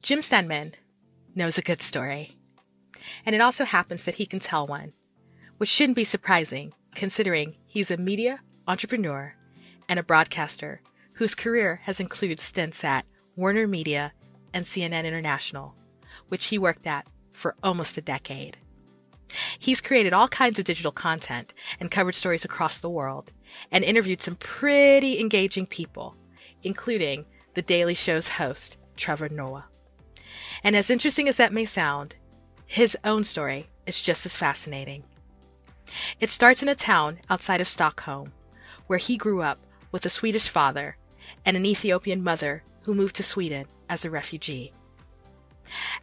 Jim Stenman knows a good story, and it also happens that he can tell one, which shouldn't be surprising considering he's a media entrepreneur and a broadcaster whose career has included stints at Warner Media and CNN International, which he worked at for almost a decade. He's created all kinds of digital content and covered stories across the world and interviewed some pretty engaging people, including The Daily Show's host, Trevor Noah. And as interesting as that may sound, his own story is just as fascinating. It starts in a town outside of Stockholm, where he grew up with a Swedish father and an Ethiopian mother who moved to Sweden as a refugee.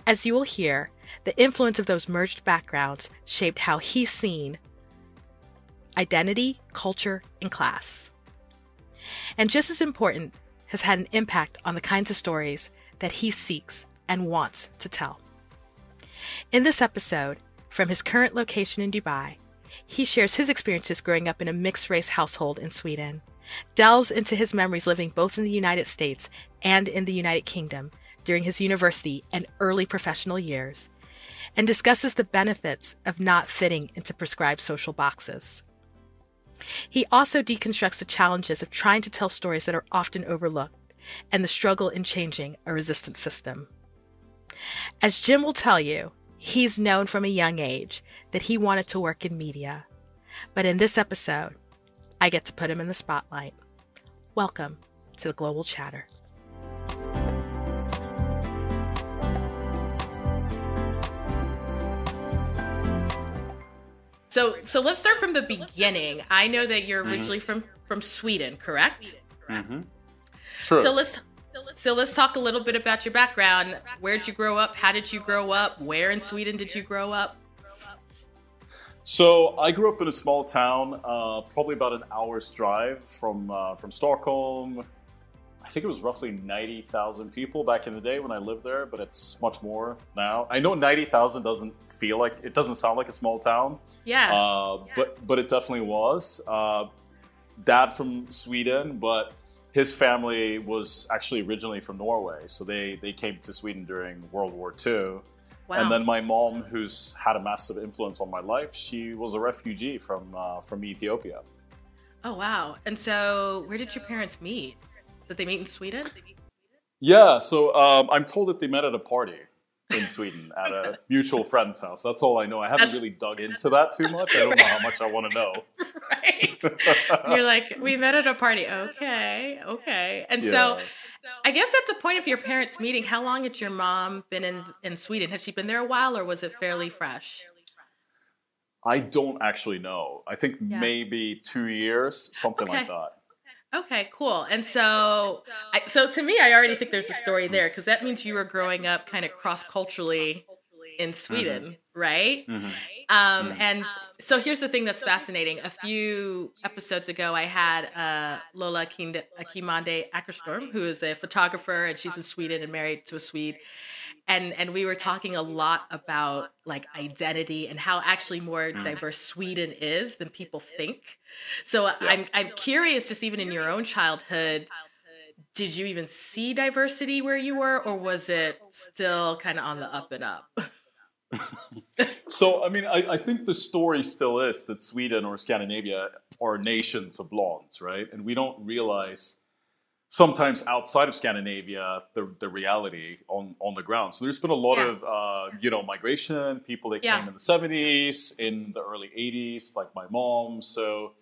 As you will hear, the influence of those merged backgrounds shaped how he's seen identity, culture, and class. And just as important, has had an impact on the kinds of stories that he seeks and wants to tell. In this episode, from his current location in Dubai, he shares his experiences growing up in a mixed-race household in Sweden, delves into his memories living both in the United States and in the United Kingdom during his university and early professional years, and discusses the benefits of not fitting into prescribed social boxes. He also deconstructs the challenges of trying to tell stories that are often overlooked and the struggle in changing a resistant system. As Jim will tell you, he's known from a young age that he wanted to work in media. But in this episode, I get to put him in the spotlight. Welcome to the Global Chatter. So let's start from the beginning. I know that you're originally from Sweden, correct? Mm-hmm. True. So let's talk a little bit about your background. Where did you grow up? How did you grow up? Where in Sweden did you grow up? So I grew up in a small town, probably about an hour's drive from Stockholm. I think it was roughly 90,000 people back in the day when I lived there, but it's much more now. I know 90,000 doesn't sound like a small town. Yeah. But it definitely was. Dad from Sweden, but his family was actually originally from Norway. So they came to Sweden during World War II. Wow. And then my mom, who's had a massive influence on my life, she was a refugee from Ethiopia. Oh, wow. And so where did your parents meet? Did they meet in Sweden? Yeah, so I'm told that they met at a party in Sweden at a mutual friend's house. That's all I know. I haven't really dug into that too much. I don't know how much I want to know. Right. You're like, we met at a party. Okay. And yeah. So I guess at the point of your parents meeting, how long had your mom been in Sweden? Had she been there a while or was it fairly fresh? I don't actually know. I think maybe 2 years, something like that. Okay, cool. And so to me, I already think there's a story there because that means you were growing up kind of cross-culturally in Sweden, right? Mm-hmm. And so here's the thing that's fascinating. A few episodes ago, I had Lola Akimande-Ackerstorm, who is a photographer, and she's in Sweden and married to a Swede. And we were talking a lot about like identity and how actually more diverse Sweden is than people think. So I'm curious, just even in your own childhood, did you even see diversity where you were, or was it still kind of on the up and up? So, I mean, I think the story still is that Sweden or Scandinavia are nations of blondes, right? And we don't realize sometimes outside of Scandinavia, the reality on the ground. So there's been a lot of, migration, people that came in the 70s, in the early 80s, like my mom. So,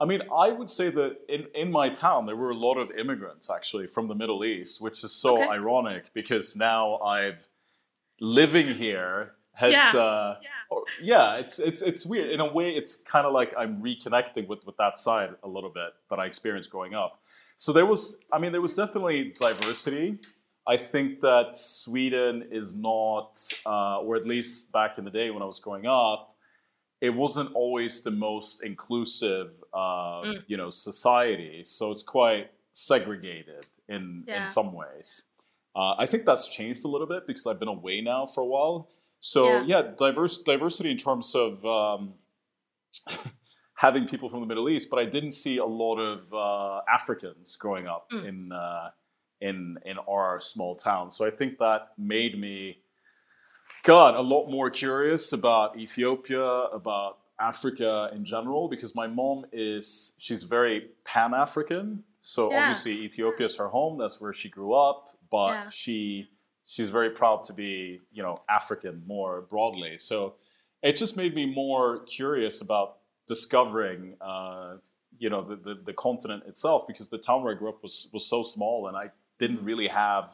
I mean, I would say that in my town, there were a lot of immigrants, actually, from the Middle East, which is so ironic because now living here has it's weird. In a way, it's kind of like I'm reconnecting with that side a little bit that I experienced growing up. So there was definitely diversity. I think that Sweden is not, or at least back in the day when I was growing up, it wasn't always the most inclusive, society. So it's quite segregated in some ways. I think that's changed a little bit because I've been away now for a while. So diversity in terms of having people from the Middle East, but I didn't see a lot of Africans growing up in our small town. So I think that made me, a lot more curious about Ethiopia, about Africa in general, because my mom she's very Pan-African. So obviously Ethiopia is her home. That's where she grew up. But she's very proud to be, African more broadly. So it just made me more curious about discovering, the continent itself, because the town where I grew up was so small, and I didn't really have,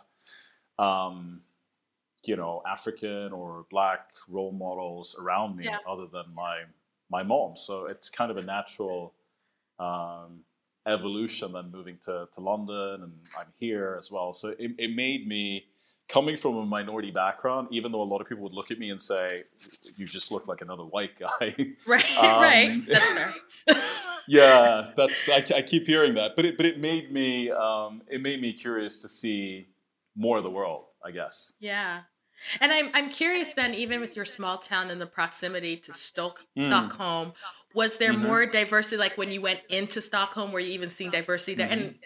African or Black role models around me other than my mom. So it's kind of a natural evolution then moving to London, and I'm here as well. So it made me, coming from a minority background, even though a lot of people would look at me and say, you just look like another white guy. Right, right. That's right. Yeah, I keep hearing that. But it made me curious to see more of the world, I guess. Yeah. And I'm curious then, even with your small town and the proximity to Stockholm, was there more diversity, like when you went into Stockholm, were you even seeing diversity there? Mm-hmm.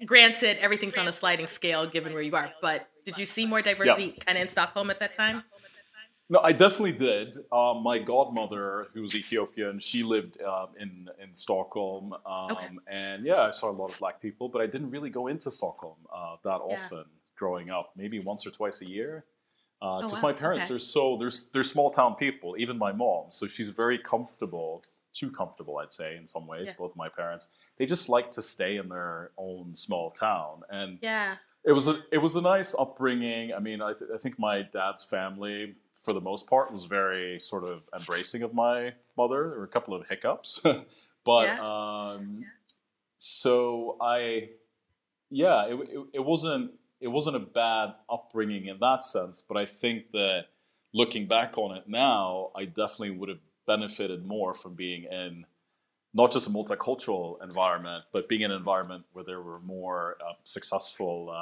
And granted, everything's on a sliding scale given where you are, but did you see more diversity kind of in Stockholm at that time? No, I definitely did. My godmother, who was Ethiopian, she lived in Stockholm. And I saw a lot of Black people, but I didn't really go into Stockholm that often growing up, maybe once or twice a year. My parents, they're small town people, even my mom. So she's very comfortable, too comfortable, I'd say, in some ways, both my parents. They just like to stay in their own small town. And it was a nice upbringing. I mean, I think my dad's family, for the most part, was very sort of embracing of my mother. There were a couple of hiccups. But it wasn't a bad upbringing in that sense, but I think that looking back on it now, I definitely would have benefited more from being in not just a multicultural environment, but being in an environment where there were more successful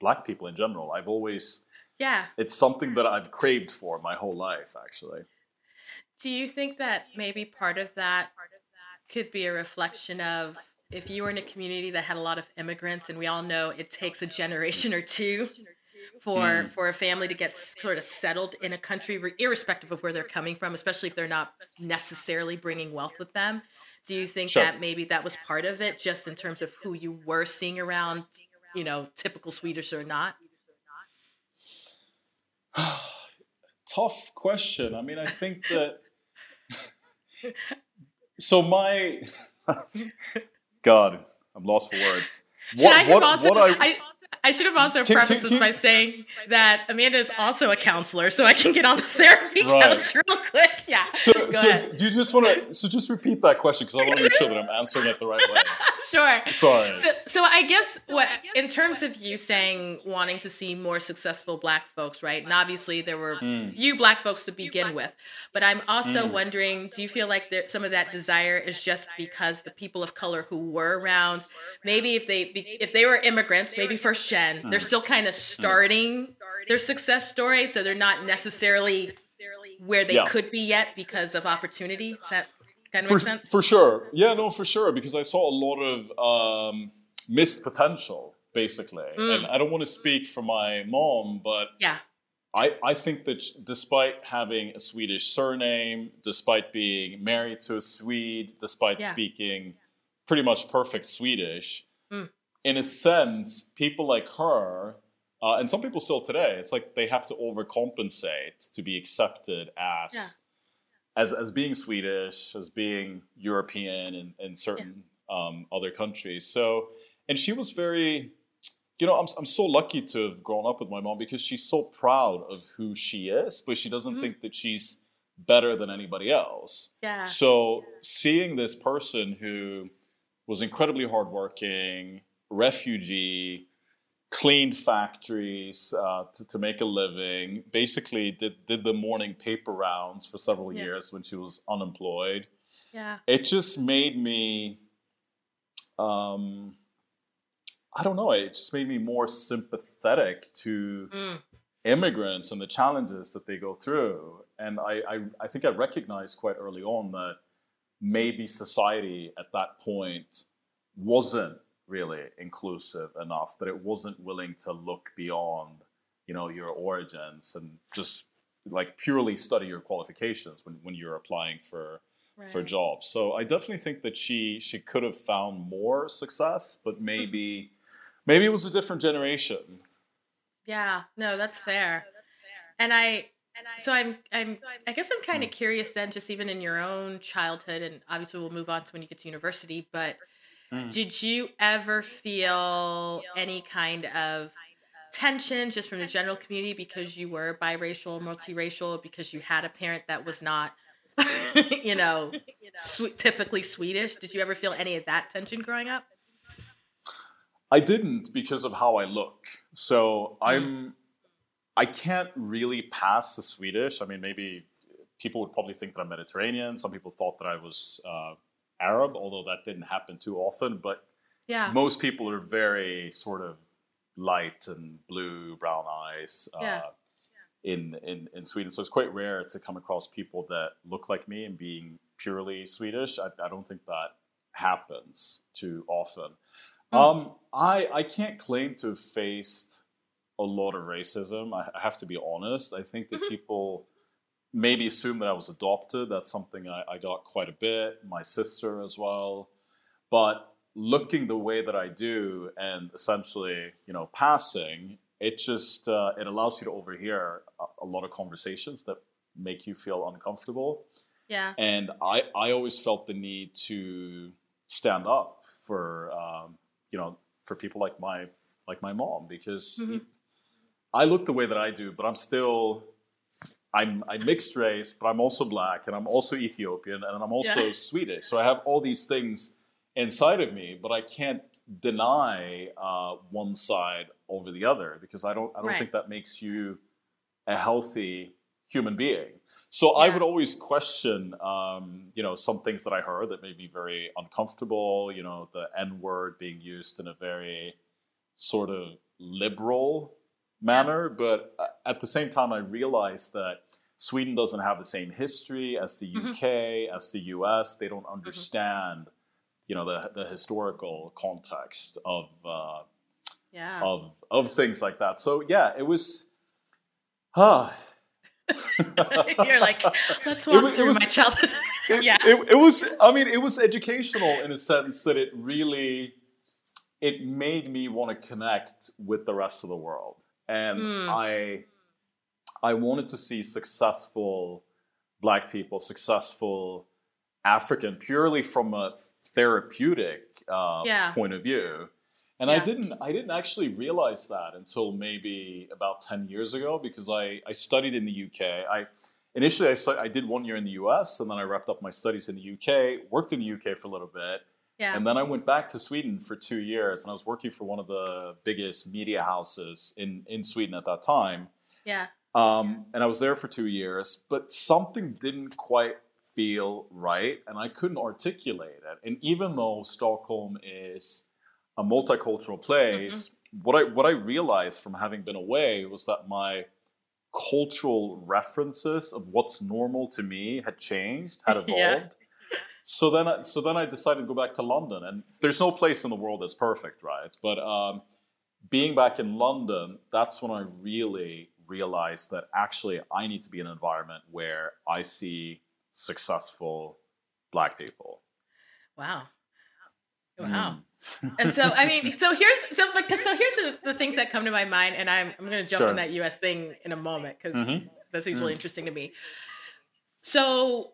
Black people in general. I've always, it's something that I've craved for my whole life, actually. Do you think that maybe part of that could be a reflection of, if you were in a community that had a lot of immigrants, and we all know it takes a generation or two for a family to get sort of settled in a country, irrespective of where they're coming from, especially if they're not necessarily bringing wealth with them. Do you think that maybe that was part of it, just in terms of who you were seeing around, typical Swedish or not? Tough question. I mean, I think that... So my... God, I'm lost for words. I should have also prefaced this by saying that Amanda is also a counselor, so I can get on the therapy couch real quick. Yeah. So do you just want to? So just repeat that question because I want to make sure that I'm answering it the right way. Sure. Sorry. So I guess in terms of you saying wanting to see more successful Black folks, right? And obviously there were few Black folks to begin with, but I'm also wondering, do you feel like some of that desire is just because the people of color who were around, maybe if they were immigrants, maybe first gen, they're still kind of starting their success story, so they're not necessarily where they could be yet because of opportunity? Does that kind of make sense? For sure. Yeah, no, for sure, because I saw a lot of missed potential, basically. And I don't want to speak for my mom, but I think that despite having a Swedish surname, despite being married to a Swede, despite speaking pretty much perfect Swedish, in a sense, people like her... and some people still today, it's like they have to overcompensate to be accepted as being Swedish, as being European in certain other countries. So, and she was very, you know, I'm so lucky to have grown up with my mom because she's so proud of who she is, but she doesn't think that she's better than anybody else. Yeah. So seeing this person who was incredibly hardworking, refugee, cleaned factories to make a living, basically did the morning paper rounds for several years when she was unemployed. Yeah. It just made me, I don't know, it just made me more sympathetic to immigrants and the challenges that they go through. And I think I recognized quite early on that maybe society at that point wasn't really inclusive enough, that it wasn't willing to look beyond, you know, your origins and just like purely study your qualifications when you're applying for jobs. So I definitely think that she could have found more success, but maybe it was a different generation. Yeah, no, that's fair. And I guess I'm kind of curious then, just even in your own childhood, and obviously we'll move on to when you get to university, but did you ever feel any kind of tension just from the general community because you were biracial, multiracial, because you had a parent that was not, you know, typically Swedish? Did you ever feel any of that tension growing up? I didn't, because of how I look. So I can't really pass the Swedish. I mean, maybe people would probably think that I'm Mediterranean. Some people thought that I was Arab, although that didn't happen too often. But most people are very sort of light and blue, brown eyes in Sweden. So it's quite rare to come across people that look like me and being purely Swedish. I don't think that happens too often. I can't claim to have faced a lot of racism. I have to be honest. I think that people maybe assume that I was adopted. That's something I got quite a bit. My sister as well. But looking the way that I do and essentially, you know, passing, it just, it allows you to overhear a lot of conversations that make you feel uncomfortable. Yeah. And I always felt the need to stand up for, you know, for people like my mom, because I look the way that I do, but I'm mixed race, but I'm also black, and I'm also Ethiopian, and I'm also Swedish. So I have all these things inside of me, but I can't deny one side over the other, because I don't think that makes you a healthy human being. So I would always question, you know, some things that I heard that made me very uncomfortable. You know, the N-word being used in a very sort of liberal manner, but at the same time, I realized that Sweden doesn't have the same history as the UK, as the US. They don't understand, you know, the historical context of things like that. So yeah, it was. You're like, let's walk through my childhood. It was. I mean, it was educational in a sense that it really, it made me want to connect with the rest of the world. And I wanted to see successful black people, successful African, purely from a therapeutic point of view. And I didn't actually realize that until maybe about 10 years ago, because I studied in the UK. I did 1 year in the US, and then I wrapped up my studies in the UK, worked in the UK for a little bit. Yeah. And then I went back to Sweden for 2 years, and I was working for one of the biggest media houses in Sweden at that time. Yeah. And I was there for 2 years, but something didn't quite feel right, and I couldn't articulate it. And even though Stockholm is a multicultural place, what I realized from having been away was that my cultural references of what's normal to me had changed, had evolved. So then I decided to go back to London, and there's no place in the world that's perfect, right? But being back in London, that's when I really realized that actually I need to be in an environment where I see successful black people. Wow. And so, I mean, here's the things that come to my mind, and I'm going to jump on that US thing in a moment, because that seems really interesting to me. So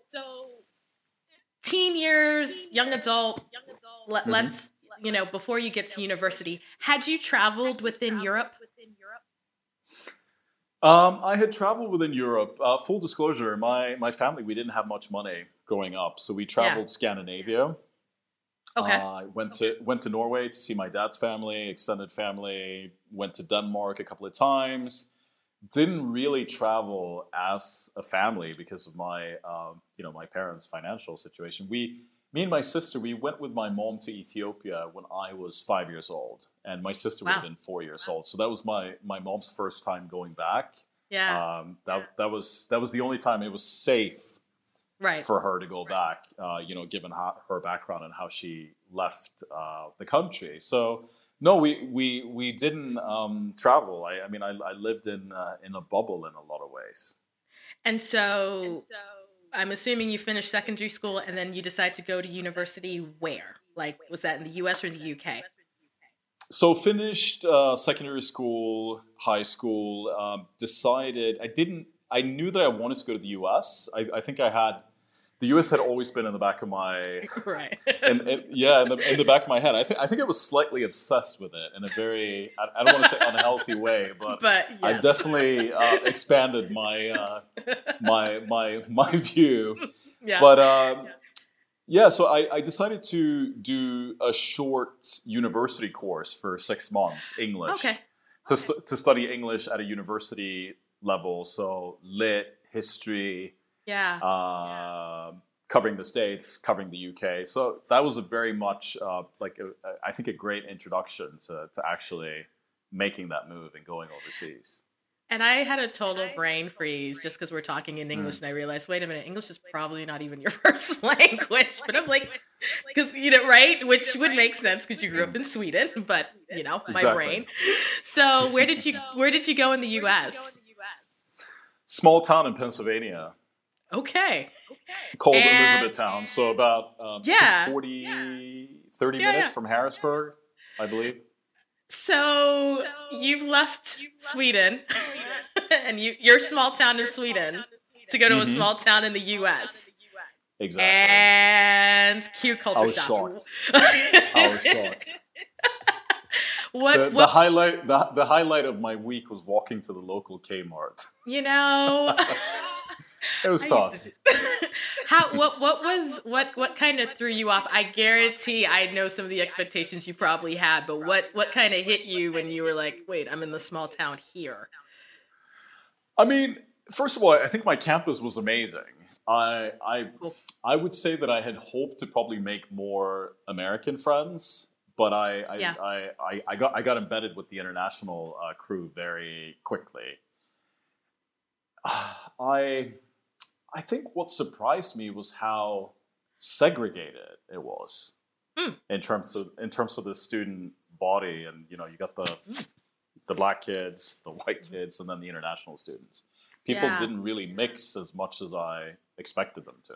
teen years, young adult, let's you know, before you get to university, had you traveled within Europe? I had traveled within Europe. Full disclosure, my family, we didn't have much money growing up, so we traveled Scandinavia. Okay. I went to Norway to see my dad's family, extended family. Went to Denmark a couple of times. Didn't really travel as a family because of my my parents' financial situation. Me and my sister, we went with my mom to Ethiopia when I was 5 years old, and my sister would have been 4 years old. So that was my mom's first time going back. Yeah. That was the only time it was safe. Right. For her to go back, given her background and how she left the country. So, no, we didn't travel. I lived in a bubble in a lot of ways. And so, I'm assuming you finished secondary school and then you decide to go to university where? Like, was that in the U.S. or in the U.K.? So finished secondary school, high school, decided I knew that I wanted to go to the U.S. I think I had... The U.S. had always been in the back of my in the back of my head. I think I was slightly obsessed with it in a very I don't want to say unhealthy way, but yes. I definitely expanded my view. Yeah. But so I decided to do a short university course for 6 months, English, to study English at a university level, so lit, history. Covering the States, covering the UK. So that was a very much a great introduction to actually making that move and going overseas. And I had a total brain freeze just because we're talking in English, and I realized, wait a minute, English is probably not even your first language. But I'm like, because which would make sense because you grew up in Sweden. But my brain. So where did you go in the U.S.? Small town in Pennsylvania. Okay. Called Elizabethtown, so about 30 minutes from Harrisburg, I believe. So you've left Sweden, and your small town in Sweden to go to a small town in the U.S. Exactly. And cute culture I was shocked. What highlight? The highlight of my week was walking to the local Kmart. It was tough. What kind of threw you off? I guarantee I know some of the expectations you probably had, but what kind of hit you when you were like, wait, I'm in the small town here? I mean, first of all, I think my campus was amazing. I would say that I had hoped to probably make more American friends, but I got embedded with the international crew very quickly. I think what surprised me was how segregated it was in terms of the student body, and you got the black kids, the white kids, and then the international students. People didn't really mix as much as I expected them to.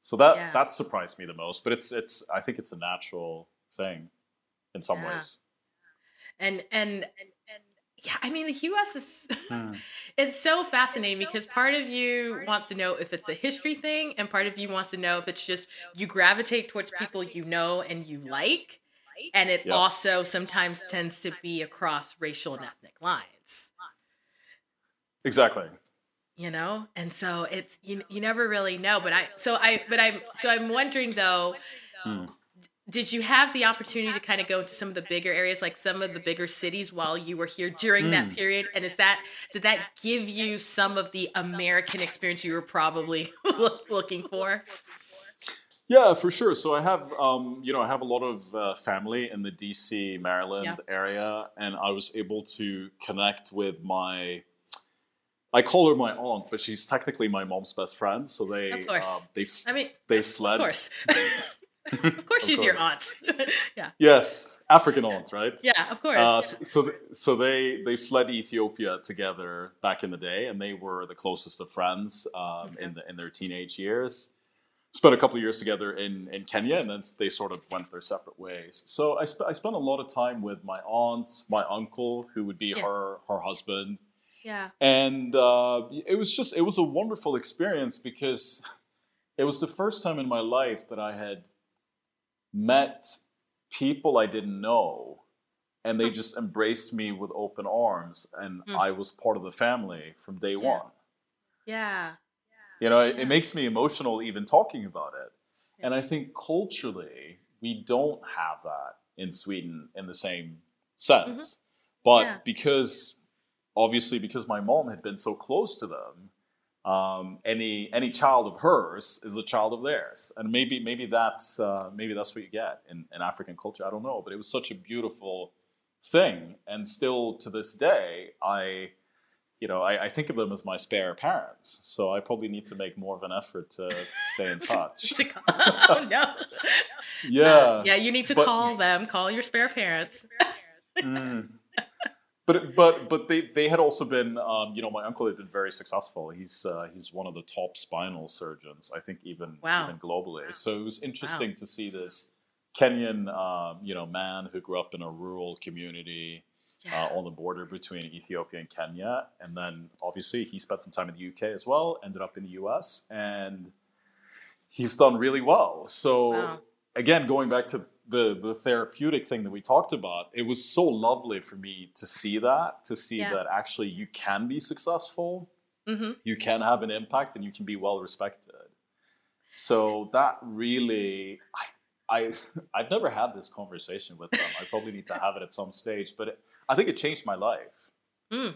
So that surprised me the most. But it's I think it's a natural thing in some ways. And yeah, I mean, the U.S. is it's so fascinating because part of you wants to know if it's a history thing, and part of you wants to know if it's just you gravitate towards people you know and you like, and it also sometimes tends to be across racial and ethnic lines. Exactly. And so it's you never really know. I'm wondering though. Did you have the opportunity to kind of go into some of the bigger areas, like some of the bigger cities while you were here during that period? And did that give you some of the American experience you were probably looking for? Yeah, for sure. So I have, I have a lot of family in the DC, Maryland area, and I was able to connect with I call her my aunt, but she's technically my mom's best friend. So they fled. Of course. Of course, she's your aunt. Yes, African aunt, right? Yeah, of course. So they fled Ethiopia together back in the day, and they were the closest of friends in their teenage years. Spent a couple of years together in Kenya, and then they sort of went their separate ways. So I spent a lot of time with my aunt, my uncle, who would be her husband. Yeah. And it was a wonderful experience because it was the first time in my life that I had met people I didn't know, and they just embraced me with open arms, and I was part of the family from day one. Yeah. You know, it makes me emotional even talking about it. Yeah. And I think culturally, we don't have that in Sweden in the same sense. But because my mom had been so close to them, any child of hers is a child of theirs. And maybe that's what you get in African culture. I don't know. But it was such a beautiful thing. And still to this day, I think of them as my spare parents, so I probably need to make more of an effort to stay in touch. Oh, no. Yeah. Yeah, you need to call your spare parents. But they had also been, my uncle had been very successful. He's one of the top spinal surgeons, I think, even globally. Wow. So it was interesting to see this Kenyan, man who grew up in a rural community. Yeah. On the border between Ethiopia and Kenya. And then, obviously, he spent some time in the UK as well, ended up in the US, and he's done really well. So, again, going back to the therapeutic thing that we talked about, it was so lovely for me to see that, that actually you can be successful, you can have an impact, and you can be well respected. So that really... I've never had this conversation with them. I probably need to have it at some stage, but I think it changed my life. Mm.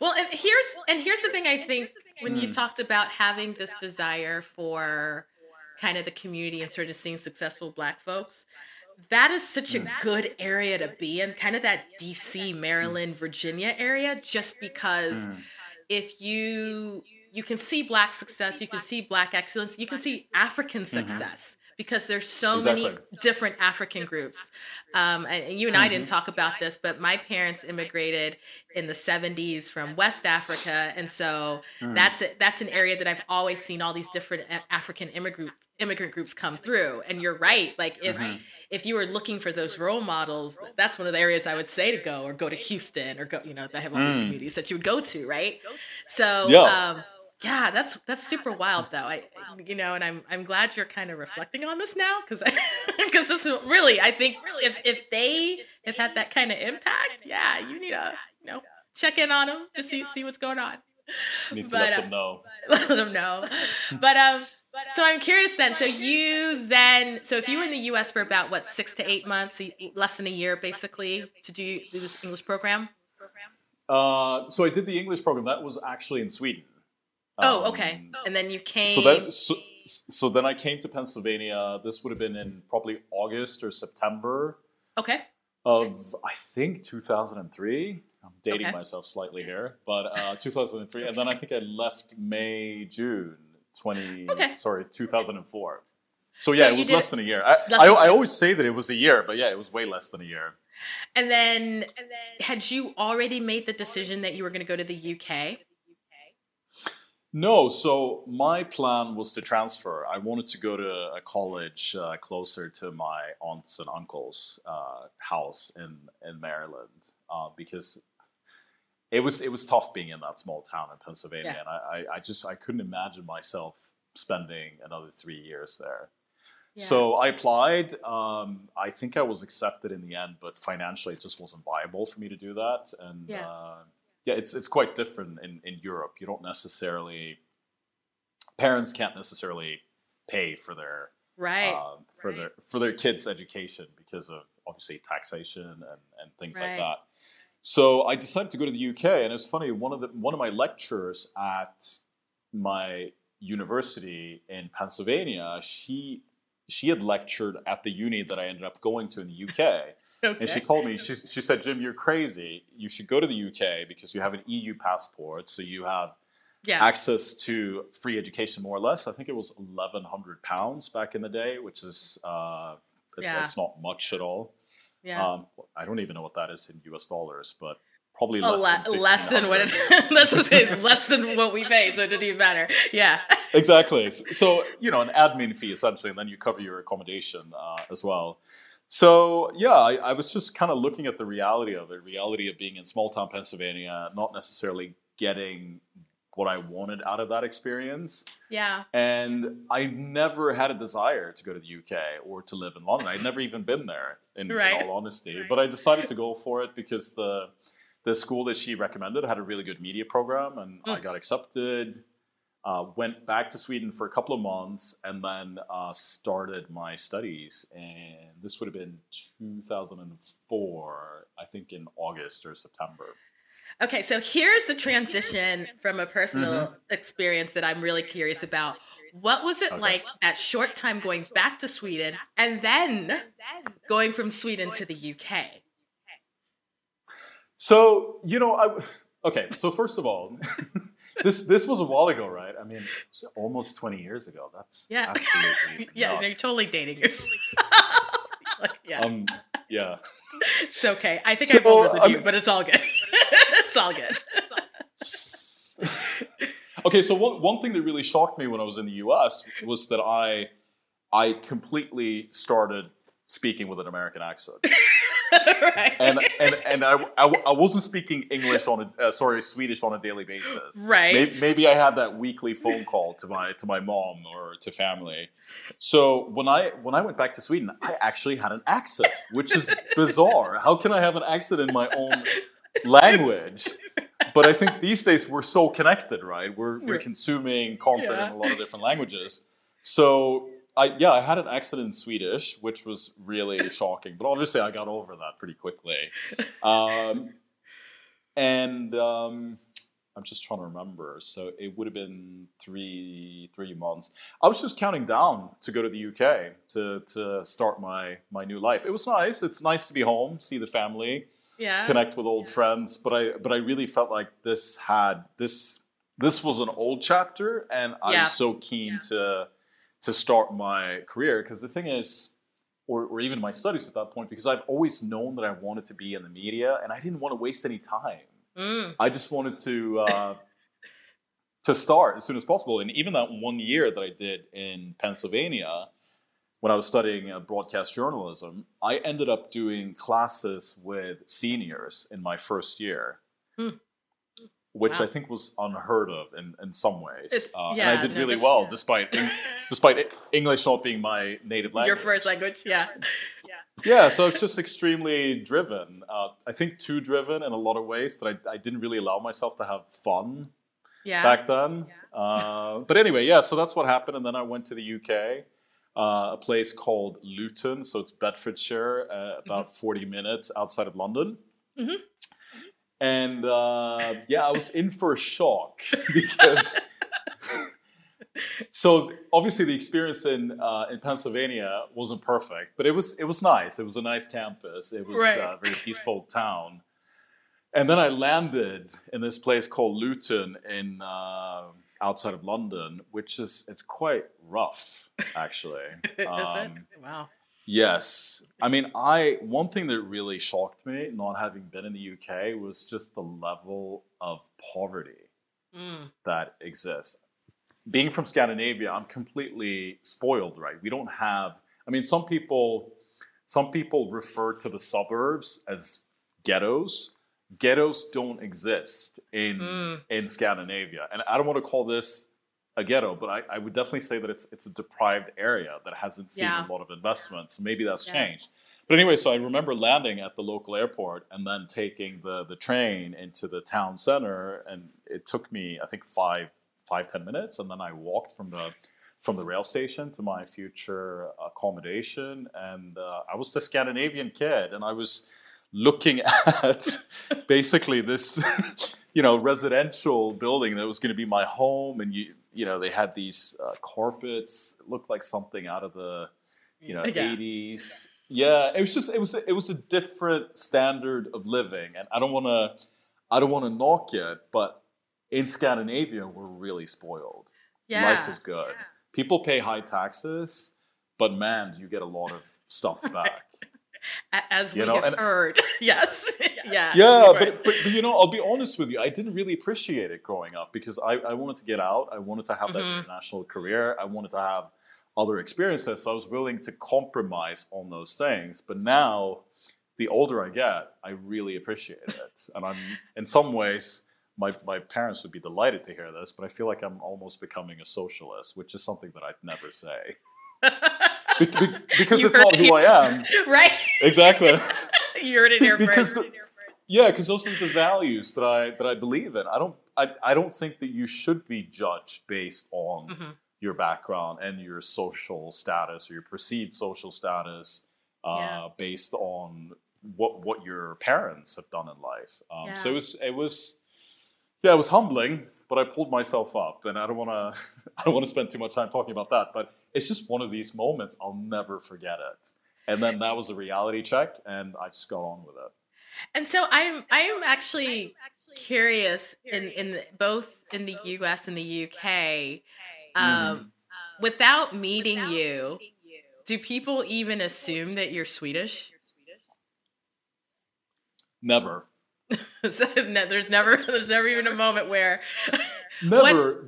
Well, and here's the thing I think when you talked about having this desire for kind of the community and sort of seeing successful Black folks, that is such a good area to be in, kind of that DC, Maryland, Virginia area, just because if you can see Black success, you can see Black excellence, you can see African success. Because there's so many different African groups. And you and I didn't talk about this, but my parents immigrated in the 70s from West Africa. And so that's an area that I've always seen all these different African immigrant groups come through. And you're right. Like if you were looking for those role models, that's one of the areas I would say to go, or go to Houston, or go, they have all these communities that you would go to, right? So, yeah, that's super wild though. And I'm glad you're kind of reflecting on this now, because this really, I think, if they have had that kind of impact, you need to check in on them to see what's going on. Let them know. But so I'm curious then. So if you were in the U.S. for about 6 to 8 months, less than a year basically, to do this English program. So I did the English program. That was actually in Sweden. Okay. And then you came. So then I came to Pennsylvania. This would have been in probably August or September. Okay. Of, I think, 2003. I'm dating myself slightly here, but 2003. Okay. And then I think I left June 2004. So yeah, it was less than a year. I always say that it was a year, but yeah, it was way less than a year. And then had you already made the decision that you were going to go to the UK? No, so my plan was to transfer. I wanted to go to a college closer to my aunts and uncles' house in Maryland, because it was tough being in that small town in Pennsylvania, and I couldn't imagine myself spending another 3 years there. Yeah. So I applied. I think I was accepted in the end, but financially it just wasn't viable for me to do that, and. Yeah. Yeah, it's quite different in Europe. You don't necessarily, parents can't necessarily pay for their their kids' education because of obviously taxation and things like that. So I decided to go to the UK, and it's funny. One of my lecturers at my university in Pennsylvania, she had lectured at the uni that I ended up going to in the UK. Okay. And she told me, she said, Jim, you're crazy. You should go to the UK because you have an EU passport. So you have access to free education, more or less. I think it was £1,100 back in the day, which is it's not much at all. Yeah. I don't even know what that is in US dollars, but probably less than what we pay. So it didn't even matter. Yeah. Exactly. So, an admin fee, essentially, and then you cover your accommodation as well. So, I was just kind of looking at the reality of being in small town Pennsylvania, not necessarily getting what I wanted out of that experience. Yeah. And I never had a desire to go to the UK or to live in London. I'd never even been there, in all honesty. Right. But I decided to go for it because the school that she recommended had a really good media program, and I got accepted. Went back to Sweden for a couple of months, and then started my studies. And this would have been 2004, I think, in August or September. Okay, so here's the transition from a personal experience that I'm really curious about. What was it like that short time going back to Sweden and then going from Sweden to the UK? So, so first of all... This was a while ago, right? I mean, it was almost 20 years ago. That's absolutely nuts. Yeah, you're totally dating yourself. Yeah. It's okay. I think I'm over with you, but it's all good. It's all good. Okay, so one thing that really shocked me when I was in the U.S. was that I completely started speaking with an American accent. Right. And I wasn't speaking English Swedish on a daily basis. Right. Maybe I had that weekly phone call to my mom or to family. So when I went back to Sweden, I actually had an accent, which is bizarre. How can I have an accent in my own language? But I think these days we're so connected, right? We're consuming content in a lot of different languages. So. I had an accent in Swedish, which was really shocking. But obviously, I got over that pretty quickly. I'm just trying to remember. So it would have been three months. I was just counting down to go to the UK to start my new life. It was nice. It's nice to be home, see the family, connect with old friends. But I really felt like this was an old chapter, and I was so keen to start my career, because the thing is, or even my studies at that point, because I've always known that I wanted to be in the media, and I didn't want to waste any time. I just wanted to start as soon as possible. And even that 1 year that I did in Pennsylvania, when I was studying broadcast journalism, I ended up doing classes with seniors in my first year. Which I think was unheard of in some ways. And I did really well, despite English not being my native language. Your first language, Yeah, so I was just extremely driven. I think too driven in a lot of ways, that I didn't really allow myself to have fun back then. Yeah. But anyway, so that's what happened. And then I went to the UK, a place called Luton. So it's Bedfordshire, about 40 minutes outside of London. Mm-hmm. And I was in for a shock because. So obviously, the experience in Pennsylvania wasn't perfect, but it was nice. It was a nice campus. It was a very peaceful town. And then I landed in this place called Luton in outside of London, which it's quite rough, actually. Is it? Wow. Yes. I mean, one thing that really shocked me, not having been in the UK, was just the level of poverty that exists. Being from Scandinavia, I'm completely spoiled, right? We don't have... I mean, some people refer to the suburbs as ghettos. Ghettos don't exist in Scandinavia. And I don't want to call this a ghetto, but I would definitely say that it's a deprived area that hasn't seen a lot of investment. So maybe that's changed. But anyway, so I remember landing at the local airport and then taking the train into the town center, and it took me, I think, 5-10 minutes, and then I walked from the rail station to my future accommodation, and I was the Scandinavian kid, and I was looking at basically this, residential building that was going to be my home. And they had these carpets. It looked like something out of the, 80s. Yeah. It was a different standard of living. And I don't want to knock it, but in Scandinavia, we're really spoiled. Yeah. Life is good. Yeah. People pay high taxes, but man, you get a lot of stuff back. As we have heard, yes. Yeah, yeah, right. but I'll be honest with you. I didn't really appreciate it growing up because I wanted to get out. I wanted to have that international career. I wanted to have other experiences. So I was willing to compromise on those things. But now, the older I get, I really appreciate it. And I'm, in some ways, My parents would be delighted to hear this, but I feel like I'm almost becoming a socialist, which is something that I'd never say. Because it's not who I am. Right. Exactly. You heard it here first. Yeah, because those are the values that I believe in. I don't think that you should be judged based on your background and your social status or your perceived social status based on what your parents have done in life. So it was humbling, but I pulled myself up, and I don't want to spend too much time talking about that. But it's just one of these moments I'll never forget it. And then that was a reality check, and I just got on with it. And so I'm actually curious in both in the U.S. and the U.K. Without meeting you, do people even assume that you're Swedish? Never. So there's never even a moment where. Never.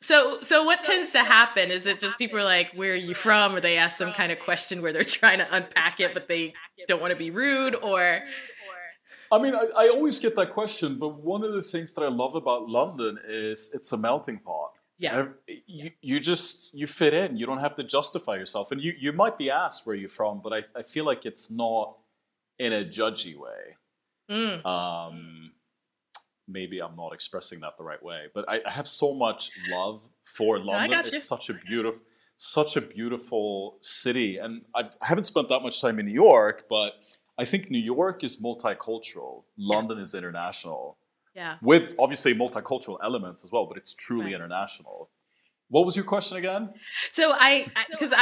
So what tends to happen? Is it just people are like, where are you from? Or they ask some kind of question where they're trying to unpack it, but they don't want to be rude? Or I mean, I always get that question. But one of the things that I love about London is it's a melting pot. Yeah. You fit in. You don't have to justify yourself. And you might be asked where you're from, but I feel like it's not in a judgy way. Maybe I'm not expressing that the right way, but I have so much love for London. It's such a beautiful city. And I haven't spent that much time in New York, but I think New York is multicultural. London is international. Yeah. With obviously multicultural elements as well, but it's truly international. What was your question again? So I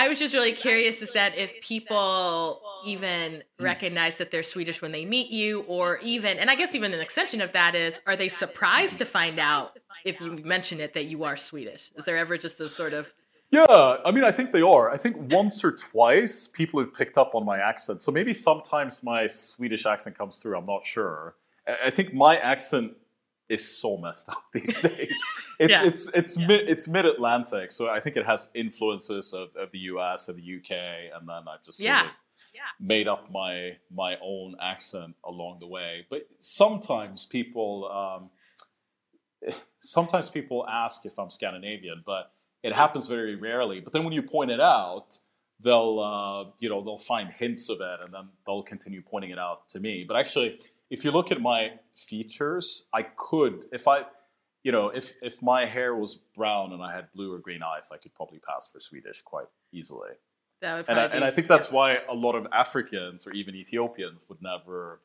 was just really curious, is that if people even recognize that they're Swedish when they meet you, or even, and I guess even an extension of that is, are they surprised to find out if you mention it that you are Swedish? Is there ever just a sort of... Yeah, I mean, I think they are. I think once or twice people have picked up on my accent. So maybe sometimes my Swedish accent comes through, I'm not sure. I think my accent is so messed up these days. It's mid-Atlantic, so I think it has influences of the US and the UK, and then I've just sort of made up my own accent along the way. But sometimes people ask if I'm Scandinavian, but it happens very rarely. But then when you point it out, they'll find hints of it, and then they'll continue pointing it out to me. But actually, if you look at my features, I could, if my hair was brown and I had blue or green eyes, I could probably pass for Swedish quite easily. That would probably I think that's why a lot of Africans or even Ethiopians would never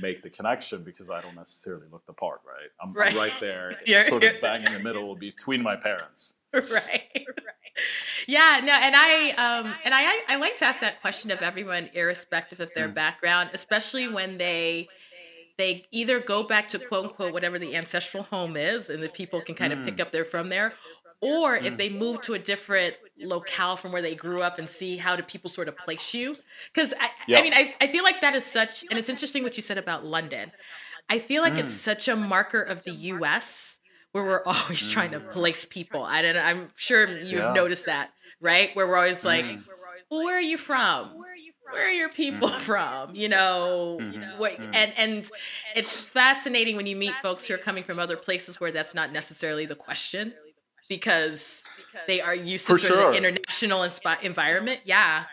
make the connection, because I don't necessarily look the part, right? I'm right there, sort of bang in the middle between my parents. Right. Yeah, no, and I like to ask that question of everyone, irrespective of their background, especially when they either go back to quote unquote whatever the ancestral home is, and the people can kind of pick up there from there, or if they move to a different locale from where they grew up and see how do people sort of place you. Because I mean I feel like that is such, and it's interesting what you said about London. I feel like it's such a marker of the U.S. where we're always trying to place people. I'm sure you've noticed that, right? Where we're always like, well, where are you from? Where are your people from? You know, what? And it's fascinating when you meet folks who are coming from other places where that's not necessarily the question, because they are used to sort of the international environment. Yeah.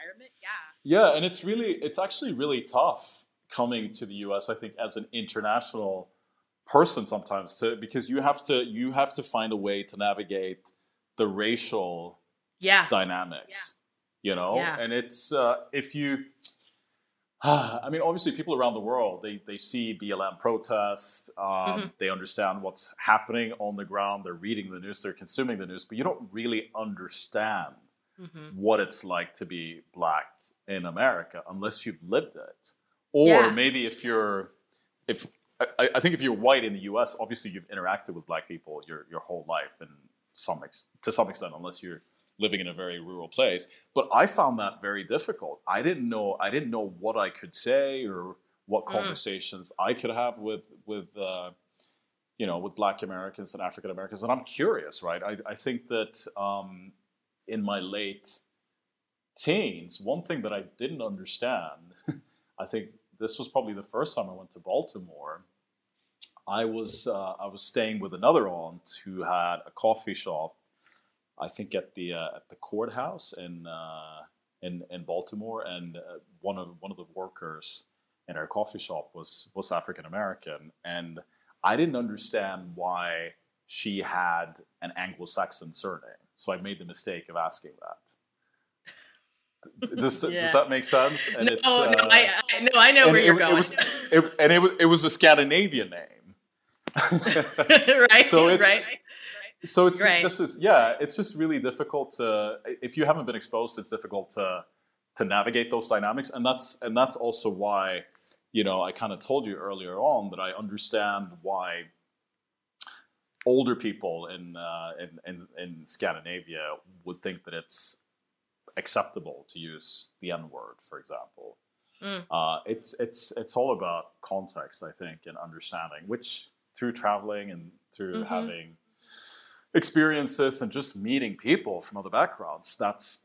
Yeah, and it's actually really tough coming to the U.S., I think, as an international person sometimes, because you have to find a way to navigate the racial dynamics, and it's if you, I mean, obviously people around the world, they see BLM protests, they understand what's happening on the ground, they're reading the news, they're consuming the news, but you don't really understand what it's like to be black in America unless you've lived it, or maybe if you're white in the U.S., obviously you've interacted with black people your whole life, and to some extent, unless you're living in a very rural place. But I found that very difficult. I didn't know what I could say or what conversations I could have with black Americans and African Americans. And I'm curious, right? I think that in my late teens, one thing that I didn't understand, I think. This was probably the first time I went to Baltimore. I was staying with another aunt who had a coffee shop, I think at the courthouse in Baltimore, and one of the workers in our coffee shop was African American, and I didn't understand why she had an Anglo-Saxon surname, so I made the mistake of asking that. Does that make sense? And I know where you're going. It was a Scandinavian name, right? It's just really difficult to, if you haven't been exposed, it's difficult to navigate those dynamics, and that's also why, I kind of told you earlier on that I understand why older people in Scandinavia would think that it's acceptable to use the N-word, for example. It's all about context, I think, and understanding, which through traveling and through having experiences and just meeting people from other backgrounds, that's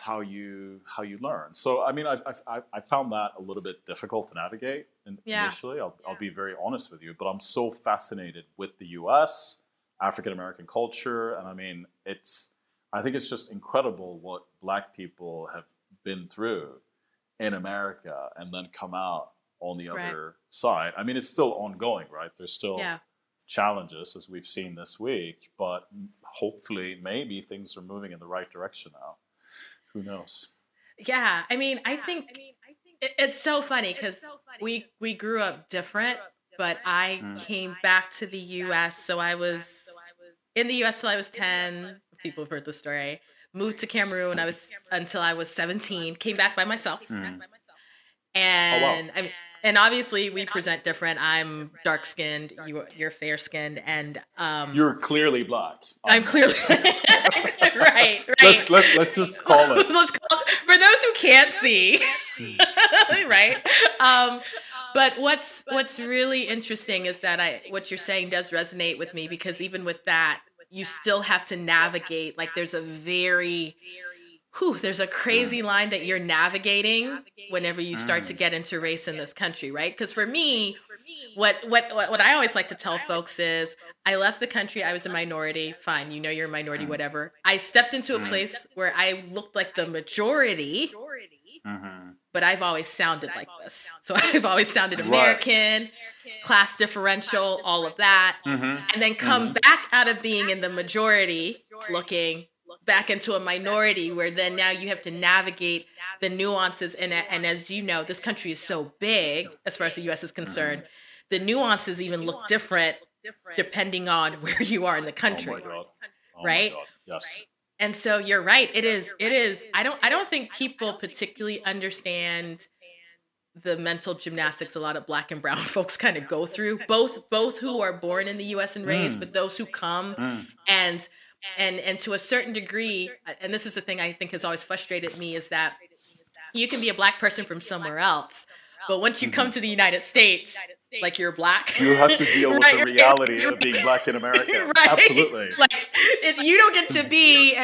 how you learn. So I mean, I found that a little bit difficult to navigate initially. I'll be very honest with you, but I'm so fascinated with the U.S. African American culture, and I mean, I think it's just incredible what Black people have been through in America and then come out on the other side. I mean, it's still ongoing, right? There's still challenges, as we've seen this week, but hopefully maybe things are moving in the right direction now. Who knows? Yeah. I think it's so funny because we grew up different, but I came back to the U.S. So I was in the U.S. till I was 10. People have heard the story. Moved to Cameroon until I was 17. Came back by myself. And obviously we present different. I'm dark skinned. You're fair skinned, and you're clearly Black. I'm clearly right. Let's just call it. For those who can't see, right? But what's really interesting is that what you're saying does resonate with me, because even with that, you still have to navigate. Like there's a crazy line that you're navigating whenever you start to get into race in this country, right? Because for me, what I always like to tell folks is, I left the country, I was a minority, fine, you're a minority, whatever. I stepped into a place where I looked like the majority, but I've always sounded like this. So I've always sounded American, class differential, all of that. And then come back out of being in the majority, looking back into a minority, where then now you have to navigate the nuances. And as you know, this country is so big, as far as the U.S. is concerned, the nuances even look different depending on where you are in the country. Oh my God. Right? Oh my God. Yes. And so you're right. It is. I don't think people particularly understand the mental gymnastics a lot of Black and brown folks kind of go through, both who are born in the US and raised, but those who come and to a certain degree, and this is the thing I think has always frustrated me, is that you can be a Black person from somewhere else, but once you come to the United States, like you're Black, you have to deal with the reality of being Black in America. Right? Absolutely. Like you don't get to be,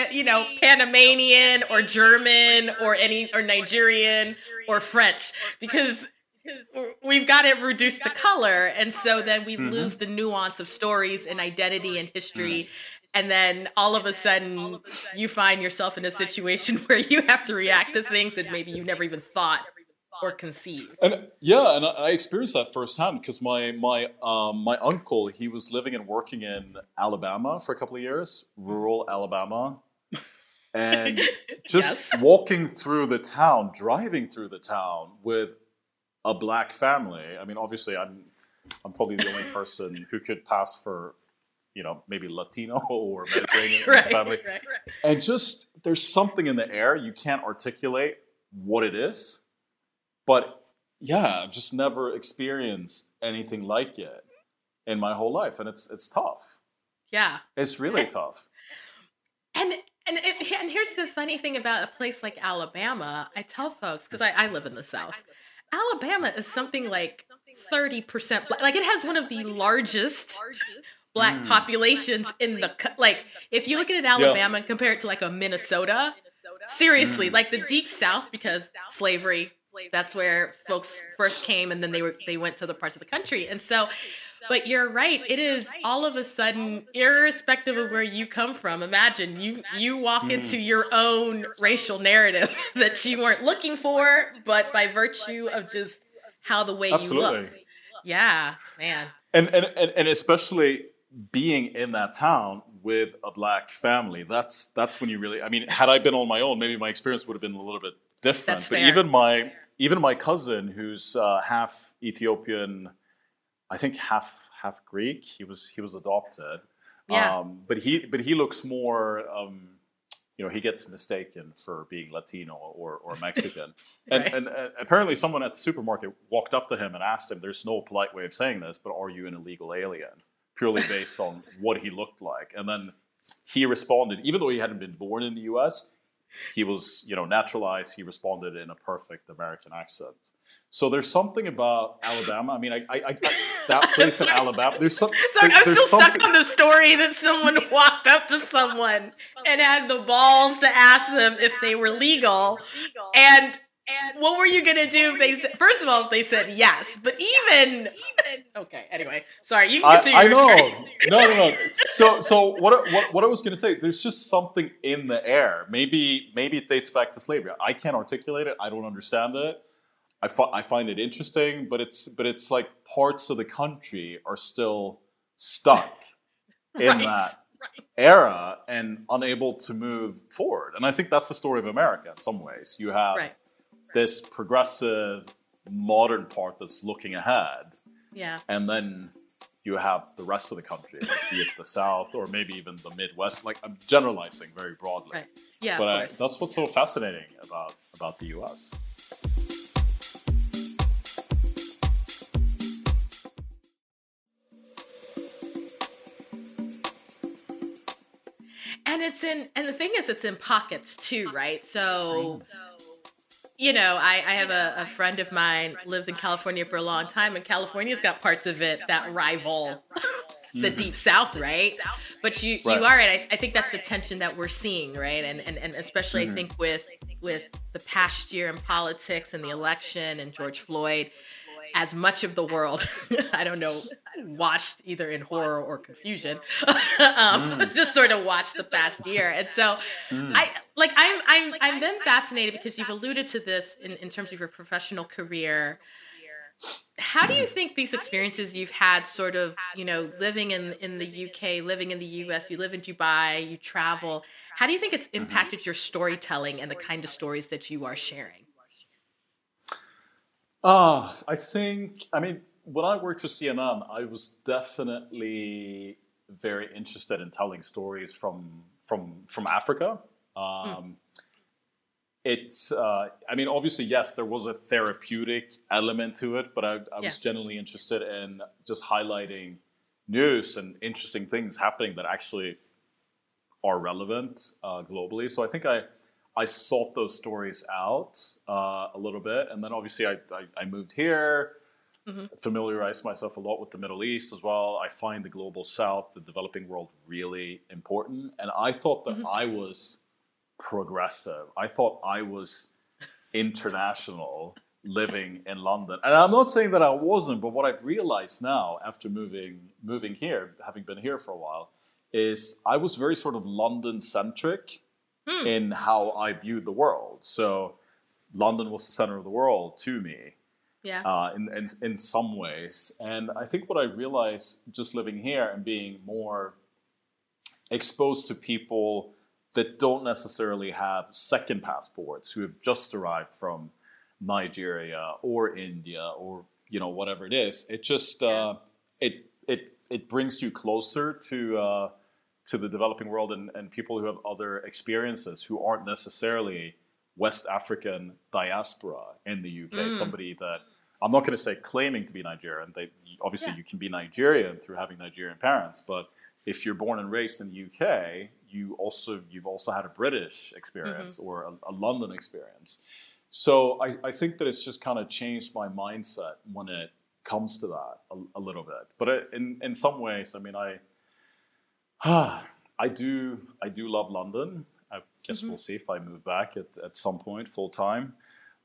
Panamanian or German or Nigerian or French, because we've got it reduced to color, and so then we lose the nuance of stories and identity and history. And then all of a sudden you find yourself in a situation where you have to react to things that maybe you never even thought or conceive. And I experienced that firsthand, because my uncle, he was living and working in Alabama for a couple of years, rural Alabama, and just walking through the town, driving through the town with a Black family. I mean, obviously, I'm probably the only person who could pass for, maybe Latino or Mediterranean in the family, and just there's something in the air. You can't articulate what it is. But I've just never experienced anything like it in my whole life, and it's tough. Yeah, it's really tough. And here's the funny thing about a place like Alabama. I tell folks, because I live in the South, Alabama is something like 30% Black. Like it has one of the largest Black populations in the If you look at Alabama and compare it to like a Minnesota, seriously, like the Deep South, because slavery. That's where folks first came, and then they went to the parts of the country. And so But you're right. It is all of a sudden, irrespective of where you come from. Imagine you walk into your own racial narrative that you weren't looking for, but by virtue of just how the way you look. Yeah, man. And especially being in that town with a black family, that's when you really, I mean, had I been on my own, maybe my experience would have been a little bit different. That's fair. But even my cousin, who's half Ethiopian, I think half Greek, he was adopted. Yeah. But he looks more, he gets mistaken for being Latino or Mexican. Right. And apparently someone at the supermarket walked up to him and asked him, there's no polite way of saying this, but are you an illegal alien? Purely based on what he looked like. And then he responded, even though he hadn't been born in the US, he was, naturalized. He responded in a perfect American accent. So there's something about Alabama. I mean, I that place in Alabama. There's something. I'm still stuck on the story that someone walked up to someone and had the balls to ask them if they were legal. And what were you gonna do if they said? First of all, if they said yes, but even okay. Anyway, sorry. You can continue. I know. No. So what I was gonna say? There's just something in the air. Maybe it dates back to slavery. I can't articulate it. I don't understand it. I find it interesting, but it's like parts of the country are still stuck in that era and unable to move forward. And I think that's the story of America in some ways. You have this progressive modern part that's looking ahead. Yeah. And then you have the rest of the country, like be it the South or maybe even the Midwest. Like I'm generalizing very broadly. Right. Yeah. But that's what's so fascinating about the US. And the thing is, it's in pockets too, right? So I have a friend of mine lives in California for a long time, and California's got parts of it that rival the Deep South, right? But you are right. I think that's the tension that we're seeing, right? And especially I think with the past year in politics and the election and George Floyd, as much of the world, I don't know, watched either in horror or confusion, just sort of watched the past year. And so I'm then fascinated because you've alluded to this in terms of your professional career. How do you think these experiences you've had sort of, living in the UK, living in the US, you live in Dubai, you travel, how do you think it's impacted your storytelling and the kind of stories that you are sharing? When I worked for CNN, I was definitely very interested in telling stories from Africa. Obviously, yes, there was a therapeutic element to it, but I was generally interested in just highlighting news and interesting things happening that actually are relevant globally. So I think I sought those stories out a little bit. And then obviously I moved here, familiarized myself a lot with the Middle East as well. I find the global South, the developing world, really important. And I thought that I was progressive. I thought I was international living in London. And I'm not saying that I wasn't, but what I've realized now after moving here, having been here for a while, is I was very sort of London-centric in how I viewed the world. So London was the center of the world to me, in some ways. And I think what I realized just living here and being more exposed to people that don't necessarily have second passports, who have just arrived from Nigeria or India or whatever it is, it just it brings you closer to the developing world and people who have other experiences who aren't necessarily West African diaspora in the UK. Somebody that, I'm not going to say claiming to be Nigerian, you can be Nigerian through having Nigerian parents, but if you're born and raised in the UK, you've also had a British experience or a London experience. So I think that it's just kind of changed my mindset when it comes to that a little bit. But in some ways, I mean, I do love London. I guess we'll see if I move back at some point full time,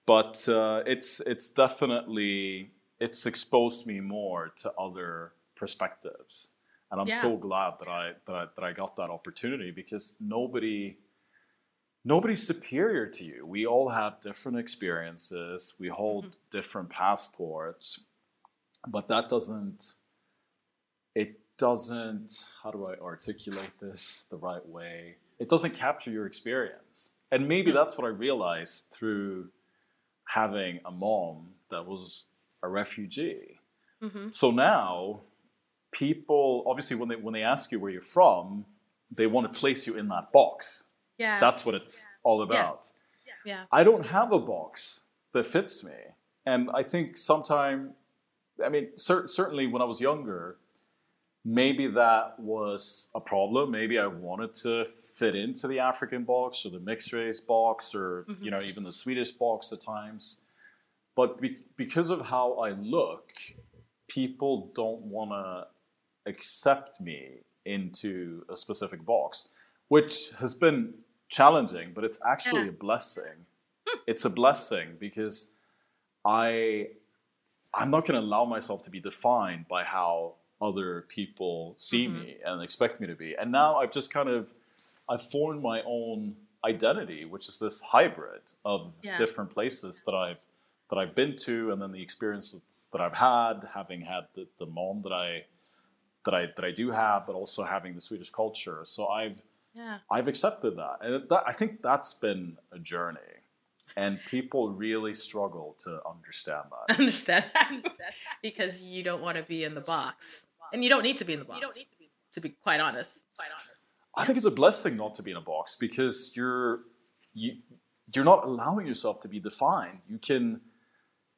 but it's definitely exposed me more to other perspectives. And I'm so glad that I got that opportunity, because nobody's superior to you. We all have different experiences. We hold different passports, but that doesn't, how do I articulate this the right way? It doesn't capture your experience. And maybe that's what I realized through having a mom that was a refugee. Mm-hmm. So now people, obviously when they ask you where you're from, they want to place you in that box. Yeah. That's what it's all about. Yeah. Yeah. I don't have a box that fits me. And I think certainly when I was younger, maybe that was a problem. Maybe I wanted to fit into the African box or the mixed race box or even the Swedish box at times. But because of how I look, people don't want to accept me into a specific box, which has been challenging, but it's actually a blessing. It's a blessing because I'm not going to allow myself to be defined by how other people see me and expect me to be. And now I've just I've formed my own identity, which is this hybrid of different places that I've been to, and then the experiences that I've had, having had the mom that I do have, but also having the Swedish culture. So I've accepted that. And I think that's been a journey. And people really struggle to understand that. Because you don't want to be in the box. And you don't need to be in the box, to be quite honest. I think it's a blessing not to be in a box, because you're not allowing yourself to be defined.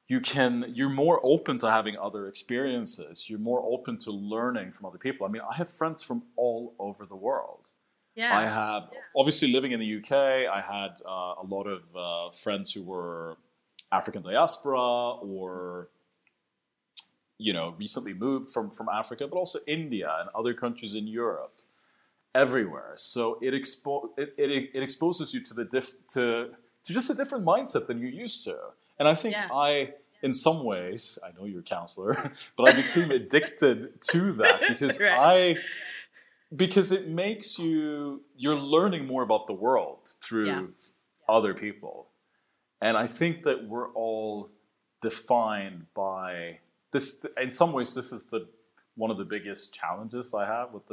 You're more open to having other experiences. You're more open to learning from other people. I mean, I have friends from all over the world. Yeah. I have, obviously living in the UK, I had a lot of friends who were African diaspora or, recently moved from Africa, but also India and other countries in Europe, everywhere. So it exposes you to to just a different mindset than you're used to. And I think in some ways, I know you're a counselor, but I became addicted to that because because it makes you're learning more about the world through other people. And I think that we're all defined by this. In some ways, this is one of the biggest challenges I have with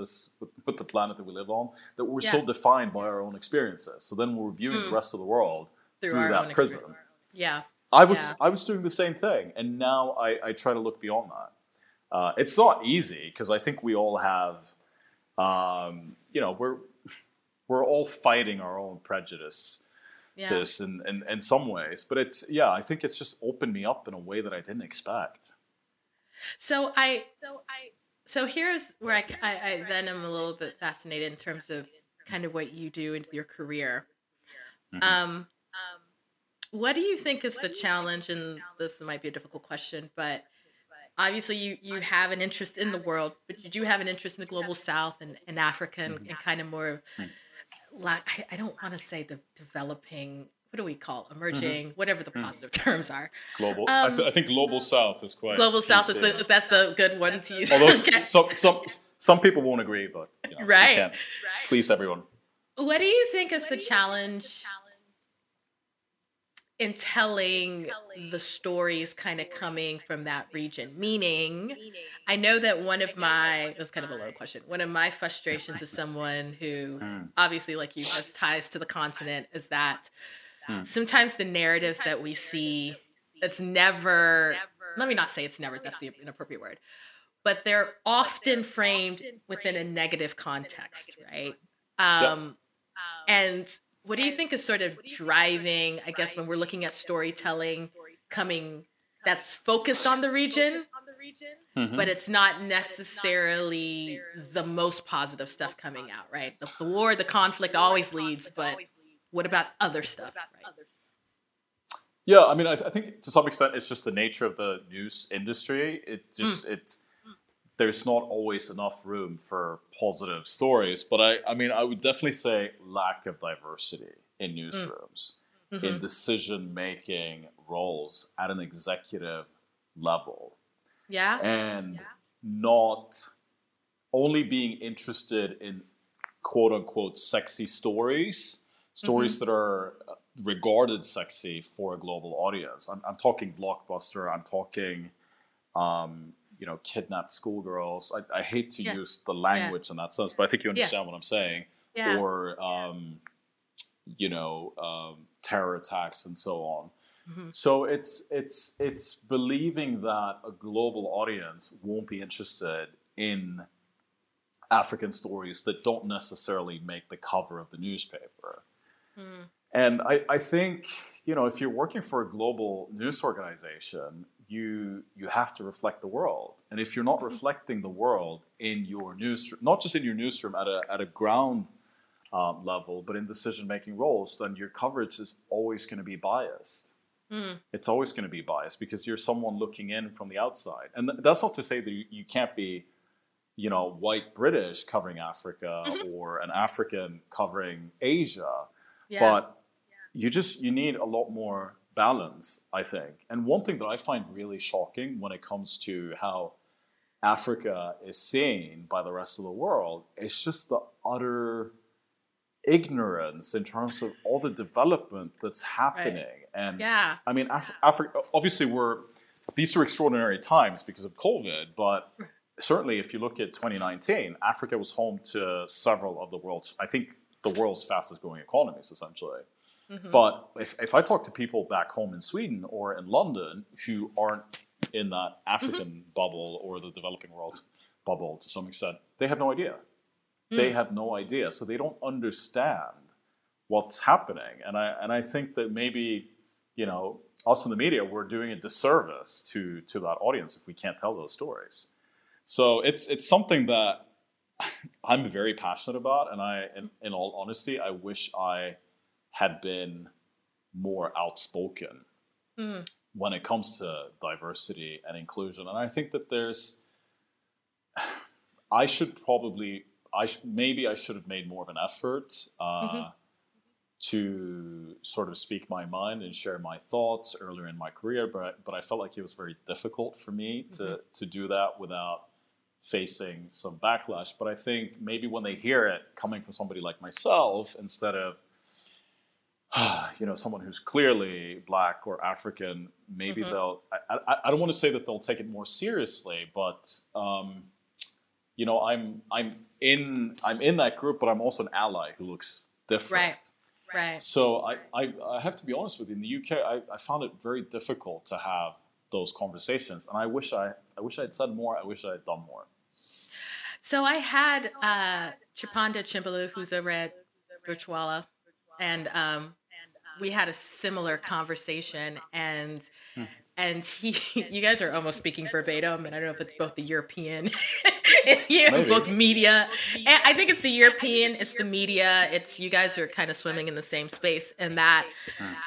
the planet that we live on, that we're so defined by our own experiences. So then we're viewing the rest of the world through that prism. Yeah. I was doing the same thing. And now I try to look beyond that. It's not easy, because I think we all have... we're all fighting our own prejudices in some ways, but it's, I think it's just opened me up in a way that I didn't expect. So here's where I then am a little bit fascinated in terms of kind of what you do into your career. Mm-hmm. What do you think is the challenge? And this might be a difficult question, but obviously, you have an interest in the world, but you do have an interest in the global south and Africa and kind of more of, I don't want to say the developing, what do we call, emerging, whatever the positive terms are. Global. I think global south is quite... Global south, that's the good one to use. Although some people won't agree, but you can't please everyone. What do you think is the challenge in telling the stories kind of coming from that region? Meaning, I know that that's kind of a loaded question. One of my frustrations as someone who obviously, like you, has ties to the continent, is that sometimes the narratives that we see, it's never, let me not say it's never, that's the inappropriate word, but they're often framed within a negative context, right? And what do you think is sort of driving, I guess, when we're looking at storytelling coming that's focused on the region, but it's not necessarily the most positive stuff coming out, right? The war, the conflict always leads, but what about other stuff? Yeah, I mean, I think to some extent it's just the nature of the news industry. There's not always enough room for positive stories, but I would definitely say lack of diversity in newsrooms, in decision-making roles at an executive level. Yeah. And not only being interested in quote unquote sexy stories that are regarded sexy for a global audience. I'm talking Blockbuster. I'm talking, kidnapped schoolgirls. I hate to use the language in that sense, but I think you understand what I'm saying. Yeah. Or, terror attacks and so on. Mm-hmm. So it's believing that a global audience won't be interested in African stories that don't necessarily make the cover of the newspaper. Mm. And I think, if you're working for a global news organization, you have to reflect the world. And if you're not reflecting the world in your newsroom, not just in your newsroom at a ground level, but in decision-making roles, then your coverage is always going to be biased. Mm. It's always going to be biased because you're someone looking in from the outside. And that's not to say that you can't be, white British covering Africa or an African covering Asia. Yeah. But you need a lot more balance, I think. And one thing that I find really shocking when it comes to how Africa is seen by the rest of the world is just the utter ignorance in terms of all the development that's happening. Right. And I mean, Africa, obviously these are extraordinary times because of COVID, but certainly if you look at 2019, Africa was home to several of the world's, I think, the world's fastest growing economies, essentially. Mm-hmm. But if I talk to people back home in Sweden or in London who aren't in that African bubble or the developing world's bubble to some extent, they have no idea. Mm. They have no idea. So they don't understand what's happening. And I think that maybe, us in the media, we're doing a disservice to that audience if we can't tell those stories. So it's something that I'm very passionate about, and in all honesty, I wish I had been more outspoken when it comes to diversity and inclusion. And I think that I should have made more of an effort to sort of speak my mind and share my thoughts earlier in my career, but I felt like it was very difficult for me to do that without facing some backlash. But I think maybe when they hear it coming from somebody like myself instead of someone who's clearly Black or African, maybe they'll I don't want to say that they'll take it more seriously, but I'm in that group, but I'm also an ally who looks different. Right. So I have to be honest with you, in the UK I found it very difficult to have those conversations, and I wish I had said more. I wish I had done more. So I had Chipanda Chimbalu, who's a red Birchwala, and we had a similar conversation. And you guys are almost speaking verbatim, and I don't know if it's both the European, both media. And I think it's the European, it's the media. It's you guys are kind of swimming in the same space. And that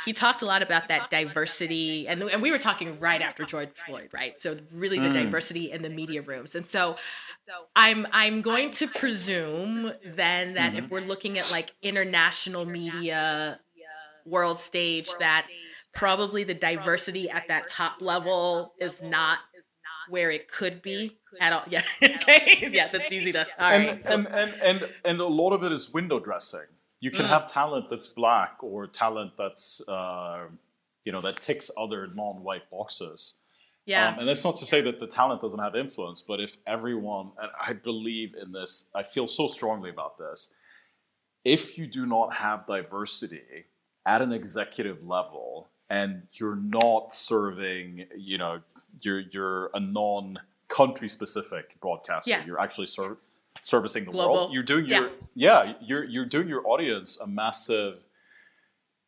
he talked a lot about that diversity, and we were talking right after George Floyd, right? So really the diversity in the media rooms. And so I'm going to presume then that if we're looking at like international media, world stage, that probably the diversity at that top level is not where it could be at all. Yeah, okay. Yeah, that's easy to. All right. And a lot of it is window dressing. You can have talent that's Black or talent that's that ticks other non-white boxes. Yeah. And that's not to say that the talent doesn't have influence, but if everyone, and I believe in this, I feel so strongly about this. If you do not have diversity at an executive level, and you're not serving, you're a non-country specific broadcaster. Yeah. You're actually servicing the global world. You're doing your you're doing your audience a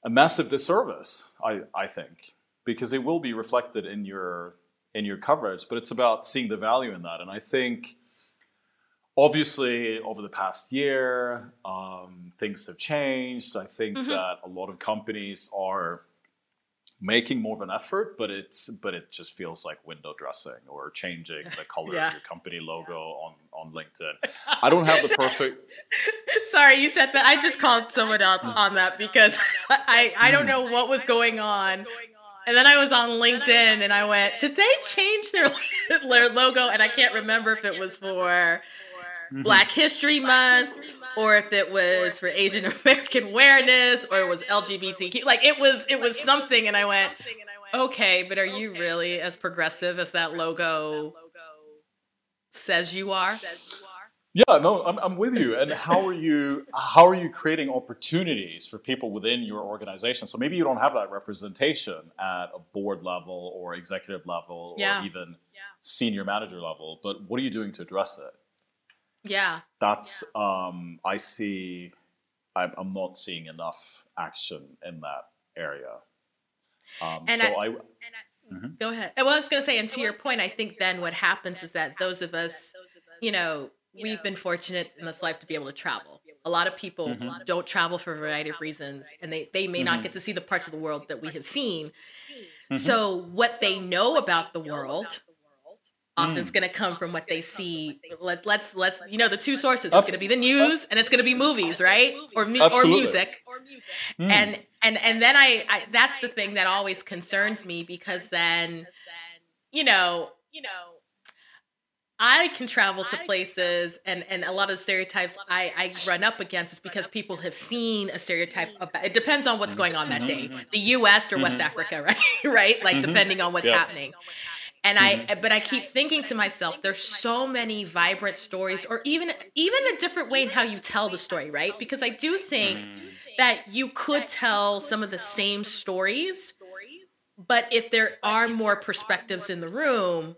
massive disservice, I think, because it will be reflected in your coverage. But it's about seeing the value in that, and I think, obviously, over the past year, things have changed. I think that a lot of companies are making more of an effort, but it just feels like window dressing or changing the color of your company logo on LinkedIn. I don't have the perfect. Sorry, you said that. I just called someone else on that because I don't know what was going on And then I was on LinkedIn and I went, did they change their logo? And I can't remember if it was for Black History Month or if it was for Asian American Awareness or it was LGBTQ. Like it was something. And I went, okay, but are you really as progressive as that logo says you are? Yeah, no, I'm with you. And how are you creating opportunities for people within your organization? So maybe you don't have that representation at a board level or executive level or even senior manager level, but what are you doing to address it? Yeah. That's, I'm not seeing enough action in that area. Go ahead. Well, I was going to say, and to your point, I think then what happens is that those of us, we've been fortunate in this life to be able to travel. A lot of people don't travel for a variety of reasons, and they may not get to see the parts of the world that we have seen. So what they know about the world often is going to come from what they see. Let's the two sources. It's going to be the news and it's going to be movies, right? Or music. And then I that's the thing that always concerns me, because then I can travel to places and a lot of stereotypes I run up against is because people have seen a stereotype about, it depends on what's going on that day, the U.S. or West Africa, right? Like depending on what's happening. And I keep thinking to myself, there's so many vibrant stories, or even a different way in how you tell the story, right? Because I do think that you could tell some of the same stories, but if there are more perspectives in the room,